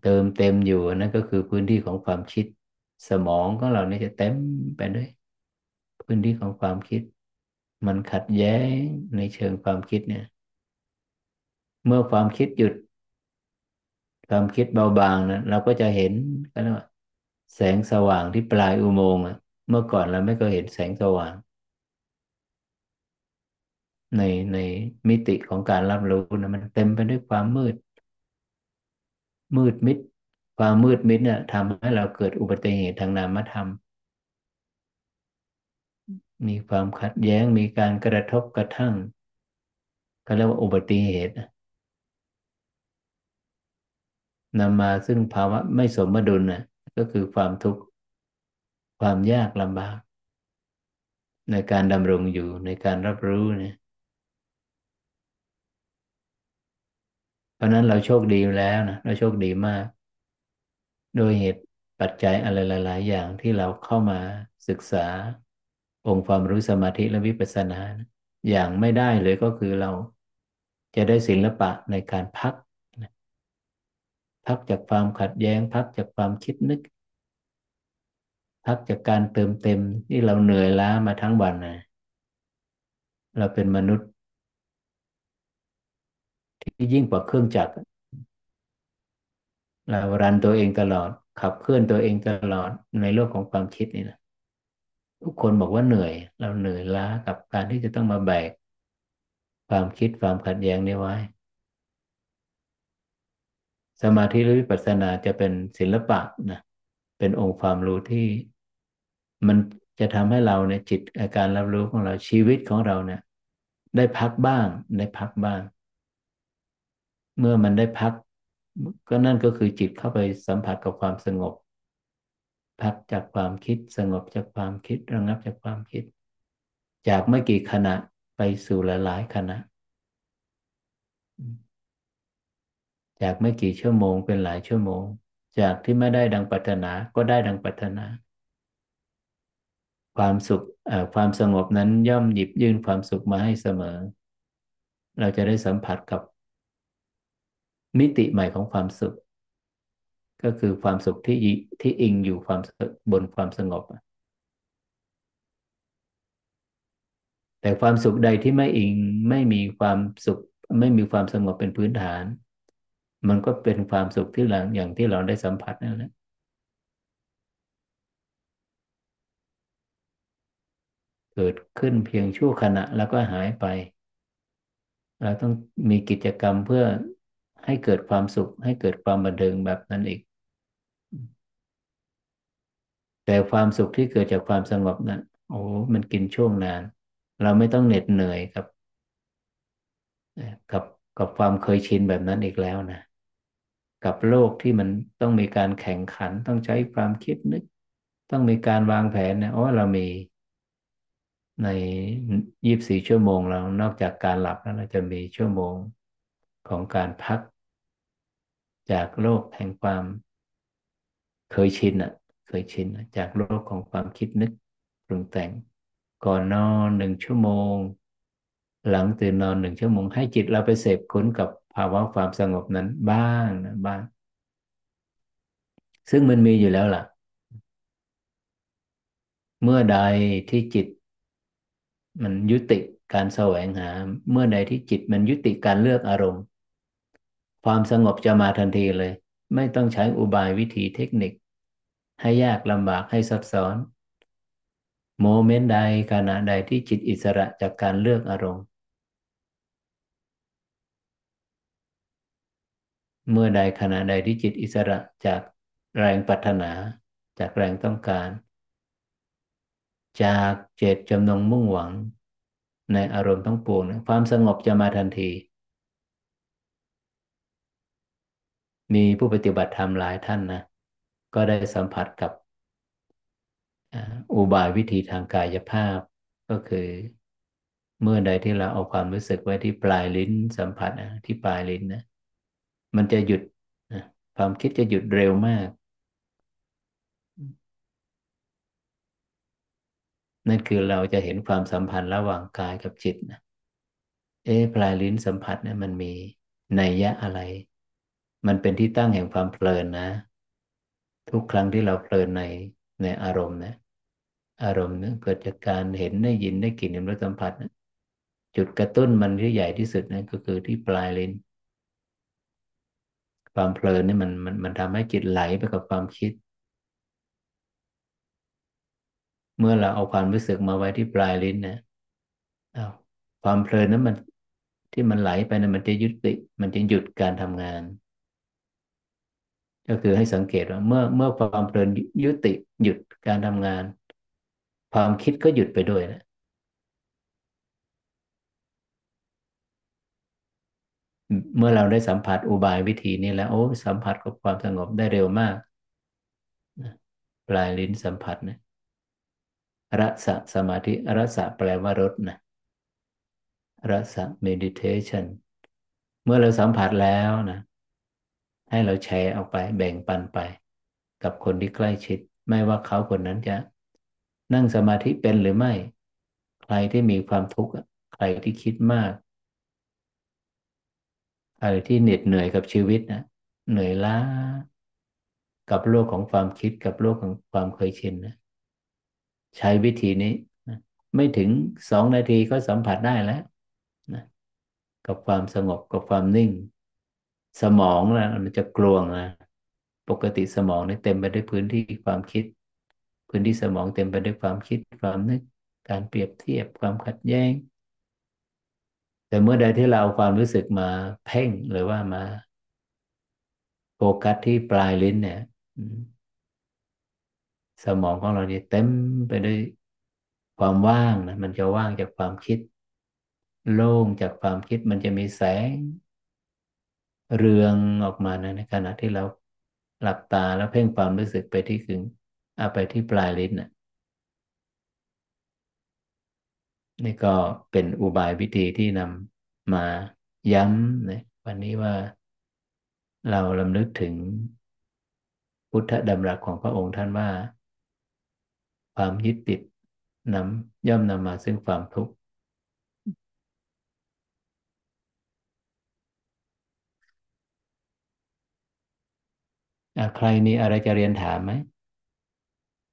เติมเต็มอยู่นั่นก็คือพื้นที่ของความคิดสมองของเราเนี่ยจะเต็มไปด้วยพื้นที่ของความคิดมันขัดแย้งในเชิงความคิดเนี่ยเมื่อความคิดหยุดความคิดเบาบางนะเราก็จะเห็นกันว่าแสงสว่างที่ปลายอุโมงค์เมื่อก่อนเราไม่เคยเห็นแสงสว่างในในมิติของการรับรู้นะมันเต็มไปด้วยความมืดมืดมิดความมืดมิดเนี่ยทำให้เราเกิดอุบัติเหตุทางนามธรรมมีความขัดแย้งมีการกระทบกระทั่งเขาเรียกว่าอุบัติเหตุนำมาซึ่งภาวะไม่สมดุลนะก็คือความทุกข์ความยากลำบากในการดำรงอยู่ในการรับรู้เนี่ยเพราะนั้นเราโชคดีแล้วนะเราโชคดีมากโดยเหตุปัจจัยอะไรหลายๆอย่างที่เราเข้ามาศึกษาองค์ความรู้สมาธิและวิปัสสนานะอย่างไม่ได้เลยก็คือเราจะได้ศิลปะในการพักนะพักจากความขัดแย้งพักจากความคิดนึกพักจากการเติมเต็มที่เราเหนื่อยล้ามาทั้งวันนะเราเป็นมนุษย์ที่ยิ่งกว่าเครื่องจักรเรารันตัวเองตลอดขับเคลื่อนตัวเองตลอดในโลกของความคิดนี่นะทุกคนบอกว่าเหนื่อยเราเหนื่อยล้ากับการที่จะต้องมาแบกความคิดความขัดแย้งนี้ไว้สมาธิหรือวิปัสสนาจะเป็นศิลปะนะเป็นองค์ความรู้ที่มันจะทำให้เราเนี่ยจิตอาการรับรู้ของเราชีวิตของเราเนี่ยได้พักบ้างได้พักบ้างเมื่อมันได้พักก็นั่นก็คือจิตเข้าไปสัมผัสกับความสงบพักจากความคิดสงบจากความคิดระงับจากความคิดจากไม่กี่ขณะไปสู่หลายๆขณะจากไม่กี่ชั่วโมงเป็นหลายชั่วโมงจากที่ไม่ได้ดังปรารถนาก็ได้ดังปรารถนาความสุขความสงบนั้นย่อมหยิบยื่นความสุขมาให้เสมอเราจะได้สัมผัสกับมิติใหม่ของความสุขก็คือความสุขที่ที่อิงอยู่ความบนความสงบแต่ความสุขใดที่ไม่อิงไม่มีความสุขไม่มีความสงบเป็นพื้นฐานมันก็เป็นความสุขที่หลังอย่างที่เราได้สัมผัสนั่นแหละเกิดขึ้นเพียงชั่วขณะแล้วก็หายไปเราต้องมีกิจกรรมเพื่อให้เกิดความสุขให้เกิดความบันเทิงแบบนั้นอีกแต่ความสุขที่เกิดจากความสงบนั้นโอ้มันกินช่วงนานเราไม่ต้องเหน็ดเหนื่อยกับกับกับความเคยชินแบบนั้นอีกแล้วนะกับโลกที่มันต้องมีการแข่งขันต้องใช้ความคิดนึกต้องมีการวางแผนนะโอ้เรามีในยี่สิบสี่ชั่วโมงเรานอกจากการหลับแล้วเราจะมีชั่วโมงของการพักจากโลกแห่งความเคยชินอ่ะเคยชินจากโลกของความคิดนึกปรุงแต่งก่อนนอนหนึ่งชั่วโมงหลังตื่นนอนหนึ่งชั่วโมงให้จิตเราไปเสพคุ้นกับภาวะความสงบนั้นบ้างนะบ้างซึ่งมันมีอยู่แล้วล่ะเมื่อใดที่จิตมันยุติการแสวงหาเมื่อใดที่จิตมันยุติการเลือกอารมณ์ความสงบจะมาทันทีเลยไม่ต้องใช้อุบายวิธีเทคนิคให้ยากลำบากให้ซับซ้อน โมเมนต์ใดขณะใดที่จิตอิสระจากการเลือกอารมณ์เมื่อใดขณะใดที่จิตอิสระจากแรงปรารถนาจากแรงต้องการจากเจตจำนงมุ่งหวังในอารมณ์ทั้งปวงความสงบจะมาทันทีมีผู้ปฏิบัติธรรมหลายท่านนะก็ได้สัมผัสกับอุบายวิธีทางกายภาพก็คือเมื่อใดที่เราเอาความรู้สึกไว้ที่ปลายลิ้นสัมผัสนะที่ปลายลิ้นนะมันจะหยุดความคิดจะหยุดเร็วมากนั่นคือเราจะเห็นความสัมพันธ์ระหว่างกายกับจิตนะเอ๊ะปลายลิ้นสัมผัสเนี่ยมันมีนัยยะอะไรมันเป็นที่ตั้งแห่งความเพลินนะทุกครั้งที่เราเพลินในในอารมณ์นะอารมณ์เนี่ยเกิดจากการเห็นได้ยินได้กลิ่นได้สัมผัสนะจุดกระตุ้นมันที่ใหญ่ที่สุดนะก็คือที่ปลายลิ้นความเพลินนี่มันมันมันทำให้จิตไหลไปกับความคิดเมื่อเราเอาความรู้สึกมาไว้ที่ปลายลิ้นนะอ้าวความเพลินนั้นมันที่มันไหลไปนะมันจะยุติมันจะหยุดการทำงานก็คือให้สังเกตว่าเมื่อเมื่อความเพลินยุติหยุดการทำงานความคิดก็หยุดไปด้วยนะเมื่อเราได้สัมผัสอุบายวิธีนี้แล้วโอ้สัมผัสกับความสงบได้เร็วมากปลายลิ้นสัมผัสนะรสสมาธิรสแปลว่ารสนะรส meditation เมื่อเราสัมผัสแล้วนะให้เราแชร์เอาไปแบ่งปันไปกับคนที่ใกล้ชิดไม่ว่าเขาคนนั้นจะนั่งสมาธิเป็นหรือไม่ใครที่มีความทุกข์ใครที่คิดมากใครที่เหน็ดเหนื่อยกับชีวิตนะเหนื่อยล้ากับโลกของความคิดกับโลกของความเคยชินนะใช้วิธีนี้นะไม่ถึงสองนาทีก็สัมผัสได้แล้วนะกับความสงบกับความนิ่งสมองนะมันจะกลวงนะปกติสมองเนี่ยเต็มไปด้วยพื้นที่ความคิดพื้นที่สมองเต็มไปด้วยความคิดความนึกการเปรียบเทียบความขัดแย้งแต่เมื่อใดที่เราเอาความรู้สึกมาเพ่งหรือว่ามาโฟกัสที่ปลายลิ้นเนี่ยสมองของเราเนี่ยเต็มไปด้วยความว่างนะมันจะว่างจากความคิดโล่งจากความคิดมันจะมีแสงเรืองออกมานะในขณะที่เราหลับตาแล้วเพ่งความรู้สึกไปที่ถึงเอาไปที่ปลายลิ้นนะนี่ก็เป็นอุบายวิธีที่นำมาย้ำนะวันนี้ว่าเรารำลึกถึงพุทธดำรัสของพระองค์ท่านว่าความยึดติดนำย่อมนำมาซึ่งความทุกข์ใครมีอะไรจะเรียนถามไหม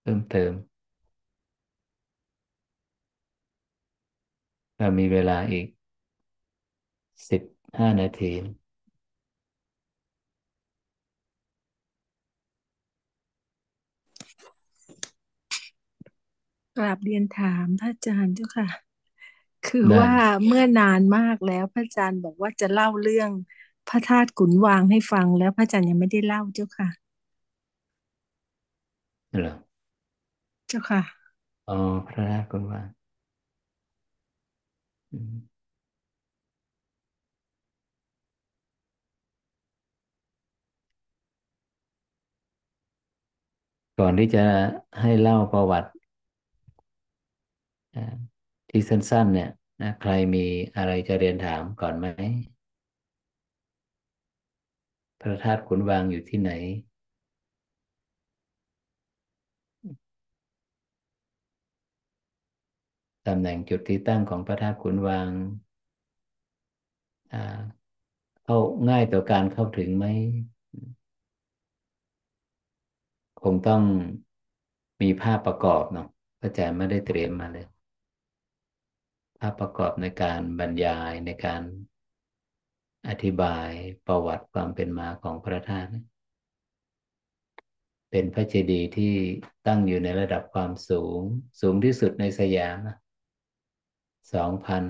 เพิ่มเติมเรามีเวลาอีกสิบห้านาทีกราบเรียนถามพระอาจารย์เจ้าค่ะคือว่าเมื่อนานมากแล้วพระอาจารย์บอกว่าจะเล่าเรื่องพระธาตุขุนวางให้ฟังแล้วพระอาจารย์ยังไม่ได้เล่าเจ้าค่ะเหรอเจ้าค่ะอ๋อพระธาตุขุนวางก่อนที่จะให้เล่าประวัติที่สั้นๆเนี่ยนะใครมีอะไรจะเรียนถามก่อนไหมพระธาตุขุนวางอยู่ที่ไหนตำแหน่งจุดที่ตั้งของพระธาตุขุนวางเข้าง่ายต่อการเข้าถึงไหมคงต้องมีภาพประกอบเนาะพระอาจารย์ไม่ได้เตรียมมาเลยภาพประกอบในการบรรยายในการอธิบายประวัติความเป็นมาของพระธาตุ เป็นพระเจดีย์ที่ตั้งอยู่ในระดับความสูงสูงที่สุดในสยามนะ สองพัน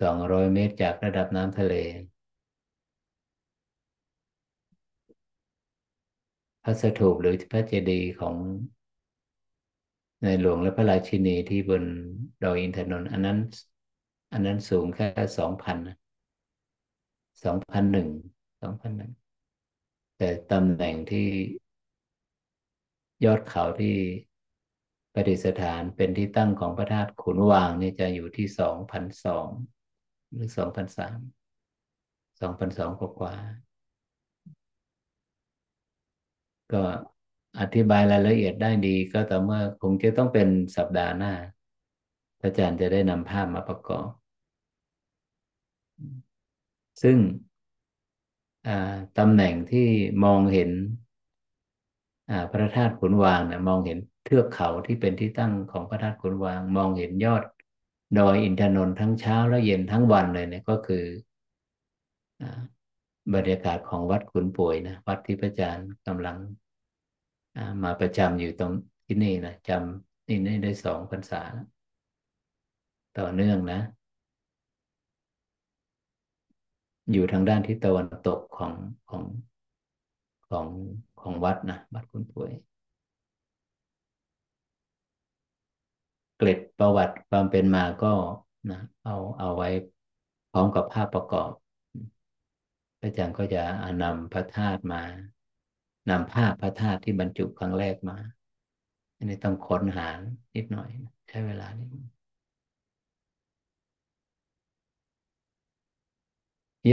สองร้อย เมตรจากระดับน้ำทะเลพระสถูปหรือพระเจดีย์ของในหลวงและพระราชินีที่บนดอยอินทนนท์อันนั้นอันนั้นสูงแค่สองพันสองพันหนึ่งสองพันหนึ่งแต่ตำแหน่งที่ยอดเขาที่ประดิษฐานเป็นที่ตั้งของพระธาตุขุนวางนี่จะอยู่ที่สองพันสองหรือสองพันสามสองพันสองกว่าก็อธิบายรายละเอียดได้ดีก็ต่อเมื่อคงจะต้องเป็นสัปดาห์หน้าอาจารย์จะได้นำภาพมาประกอบซึ่งตำแหน่งที่มองเห็นพระธาตุขุนวางนะมองเห็นเทือกเขาที่เป็นที่ตั้งของพระธาตุขุนวางมองเห็นยอดดอยอินทนนท์ทั้งเช้าและเย็นทั้งวันเลยเนี่ยก็คือบรรยากาศของวัดขุนป่วยนะวัดที่พระอาจารย์กำลังมาประจำอยู่ตรงที่นี่นะจำนี่ได้สองพรรษาต่อเนื่องนะอยู่ทางด้านทิศตะวันตกของของของของวัดนะวัดขุนป่วยเกร็ดประวัติความเป็นมาก็นะเอาเอาไว้พร้อมกับภาพประกอบอาจารย์ก็จะนำพระธาตุมานำภาพพระธาตุที่บรรจุครั้งแรกมาอันนี้ต้องค้นหานิดหน่อยใช้เวลานิด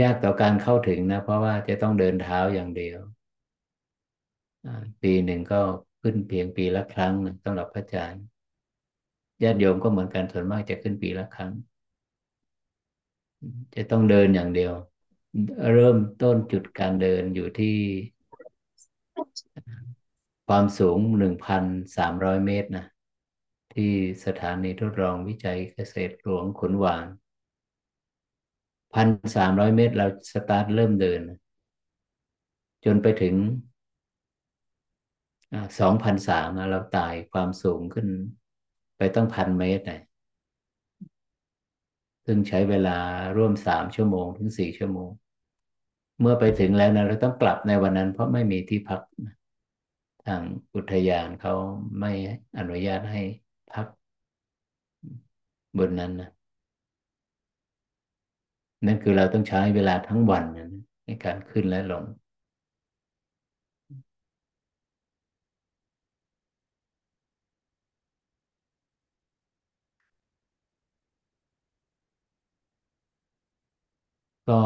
ยากต่อการเข้าถึงนะเพราะว่าจะต้องเดินเท้าอย่างเดียวปีหนึ่งก็ขึ้นเพียงปีละครั้งสำหรับพระอาจารย์ญาติโยมก็เหมือนกันส่วนมากจะขึ้นปีละครั้งจะต้องเดินอย่างเดียวเริ่มต้นจุดการเดินอยู่ที่ความสูง หนึ่งพันสามร้อย เมตรนะที่สถานีทดลองวิจัยเกษตรหลวงขุนวาง หนึ่งพันสามร้อย เมตรเราสตาร์ทเริ่มเดินจนไปถึง สองพันสามร้อย นะเราไต่ความสูงขึ้นไปตั้ง หนึ่งพัน เมตรนะซึ่งใช้เวลาร่วมสามชั่วโมงถึงสี่ชั่วโมงเมื่อไปถึงแล้วนะเราต้องกลับในวันนั้นเพราะไม่มีที่พักทางอุทยานเขาไม่อนุญาตให้พักบนนั้นนะนั่นคือเราต้องใช้เวลาทั้งวันนะในการขึ้นและลงก็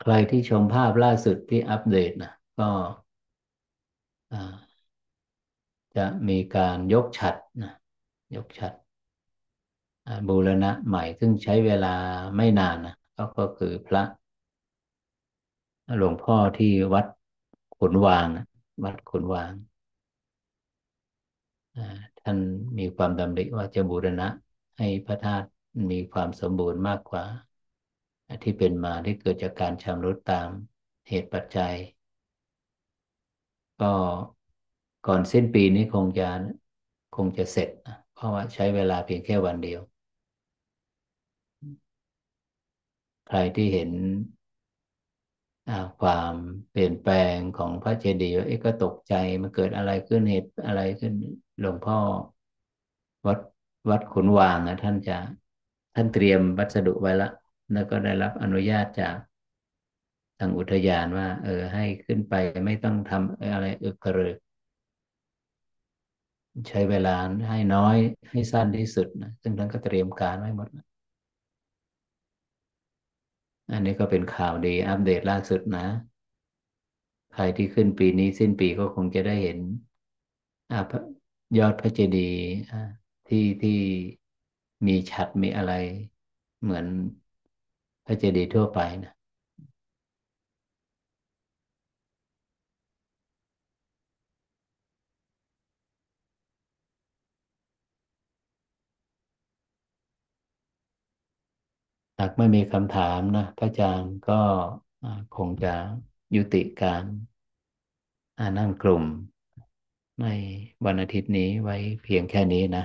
ใครที่ชมภาพล่าสุดที่อัปเดตนะก็จะมีการยกฉัตรนะยกฉัตรบูรณะใหม่ซึ่งใช้เวลาไม่นานนะก็คือพระหลวงพ่อที่วัดขุนวางนะวัดขุนวางท่านมีความดำริว่าจะบูรณะให้พระธาตุมีความสมบูรณ์มากกว่าที่เป็นมาที่เกิดจากการชำรุดตามเหตุปัจจัยก็ก่อนสิ้นปีนี้คงจะคงจะเสร็จเพราะว่าใช้เวลาเพียงแค่วันเดียวใครที่เห็นความเปลี่ยนแปลงของพระเจดีย์เอ๊ะก็ตกใจมันเกิดอะไรขึ้นเหตุอะไรขึ้นหลวงพ่อวัดวัดขุนวางนะท่านจะท่านเตรียมวัสดุไว้ละแล้วก็ได้รับอนุญาตจากทางอุทยานว่าเออให้ขึ้นไปไม่ต้องทำอะไรอึกกระเริกใช้เวลาให้น้อยให้สั้นที่สุดนะซึ่งท่านก็เตรียมการไว้หมดอันนี้ก็เป็นข่าวดีอัปเดตล่าสุดนะใครที่ขึ้นปีนี้สิ้นปีก็คงจะได้เห็นยอดพระเจดีย์ที่ที่มีฉัตรมีอะไรเหมือนพระเจดีย์ทั่วไปนะหากไม่มีคำถามนะพระอาจารย์ก็คงจะ ยุติการอ่านนั่งกลุ่มในวันอาทิตย์นี้ไว้เพียงแค่นี้นะ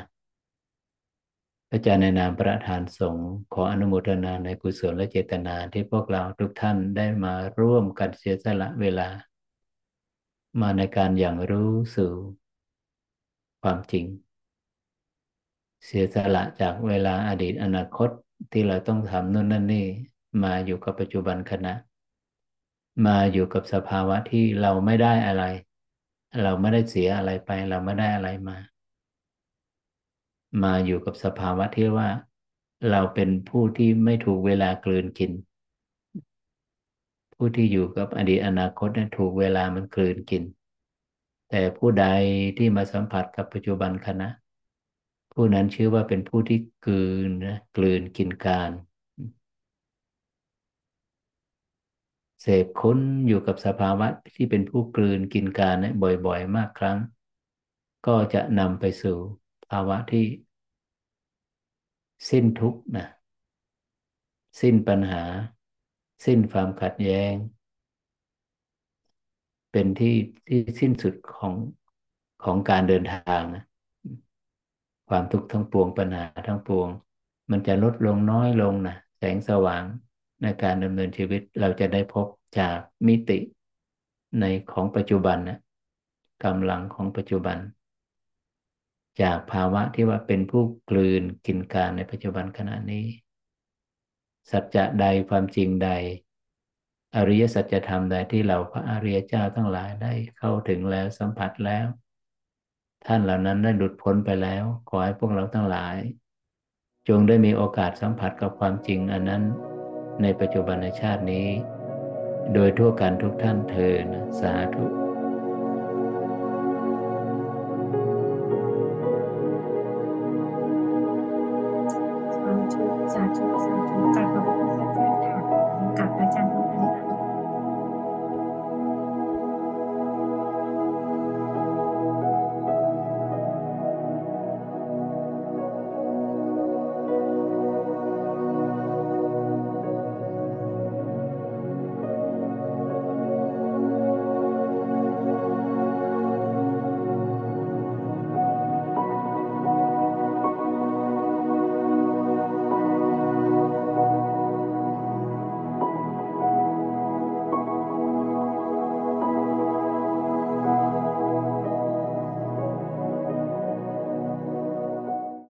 พระอาจารย์ในนามประธานสงฆ์ขออนุโมทนาในกุศลและเจตนาที่พวกเราทุกท่านได้มาร่วมกันเสียสละเวลามาในการอย่างรู้สู่ความจริงเสียสละจากเวลาอดีตอนาคตที่เราต้องทำนู่นนั่นนี่มาอยู่กับปัจจุบันขณะมาอยู่กับสภาวะที่เราไม่ได้อะไรเราไม่ได้เสียอะไรไปเราไม่ได้อะไรมามาอยู่กับสภาวะที่ว่าเราเป็นผู้ที่ไม่ถูกเวลากลืนกินผู้ที่อยู่กับอดีตอนาคตนั้นถูกเวลามันกลืนกินแต่ผู้ใดที่มาสัมผัสกับปัจจุบันขณะผู้นั้นชื่อว่าเป็นผู้ที่กลืนนะกลืนกินการเสพค้นอยู่กับสภาวะที่เป็นผู้กลืนกินการนะบ่อยๆมากครั้งก็จะนำไปสู่ภาวะที่สิ้นทุกข์นะสิ้นปัญหาสิ้นความขัดแย้งเป็นที่ที่สิ้นสุดของของการเดินทางนะความทุกข์ทั้งปวงปัญหาทั้งปวงมันจะลดลงน้อยลงนะแสงสว่างในการดำเนินชีวิตเราจะได้พบจากมิติในของปัจจุบันนะกำลังของปัจจุบันจากภาวะที่ว่าเป็นผู้กลืนกินการในปัจจุบันขณะนี้สัจจะใดความจริงใดอริยสัจธรรมใดที่เราพระอริยเจ้าทั้งหลายได้เข้าถึงแล้วสัมผัสแล้วท่านเหล่านั้นได้หลุดพ้นไปแล้วขอให้พวกเราทั้งหลายจงได้มีโอกาสสัมผัสกับความจริงอันนั้นในปัจจุบันชาตินี้โดยทั่วกันทุกท่านเทอญสาธุ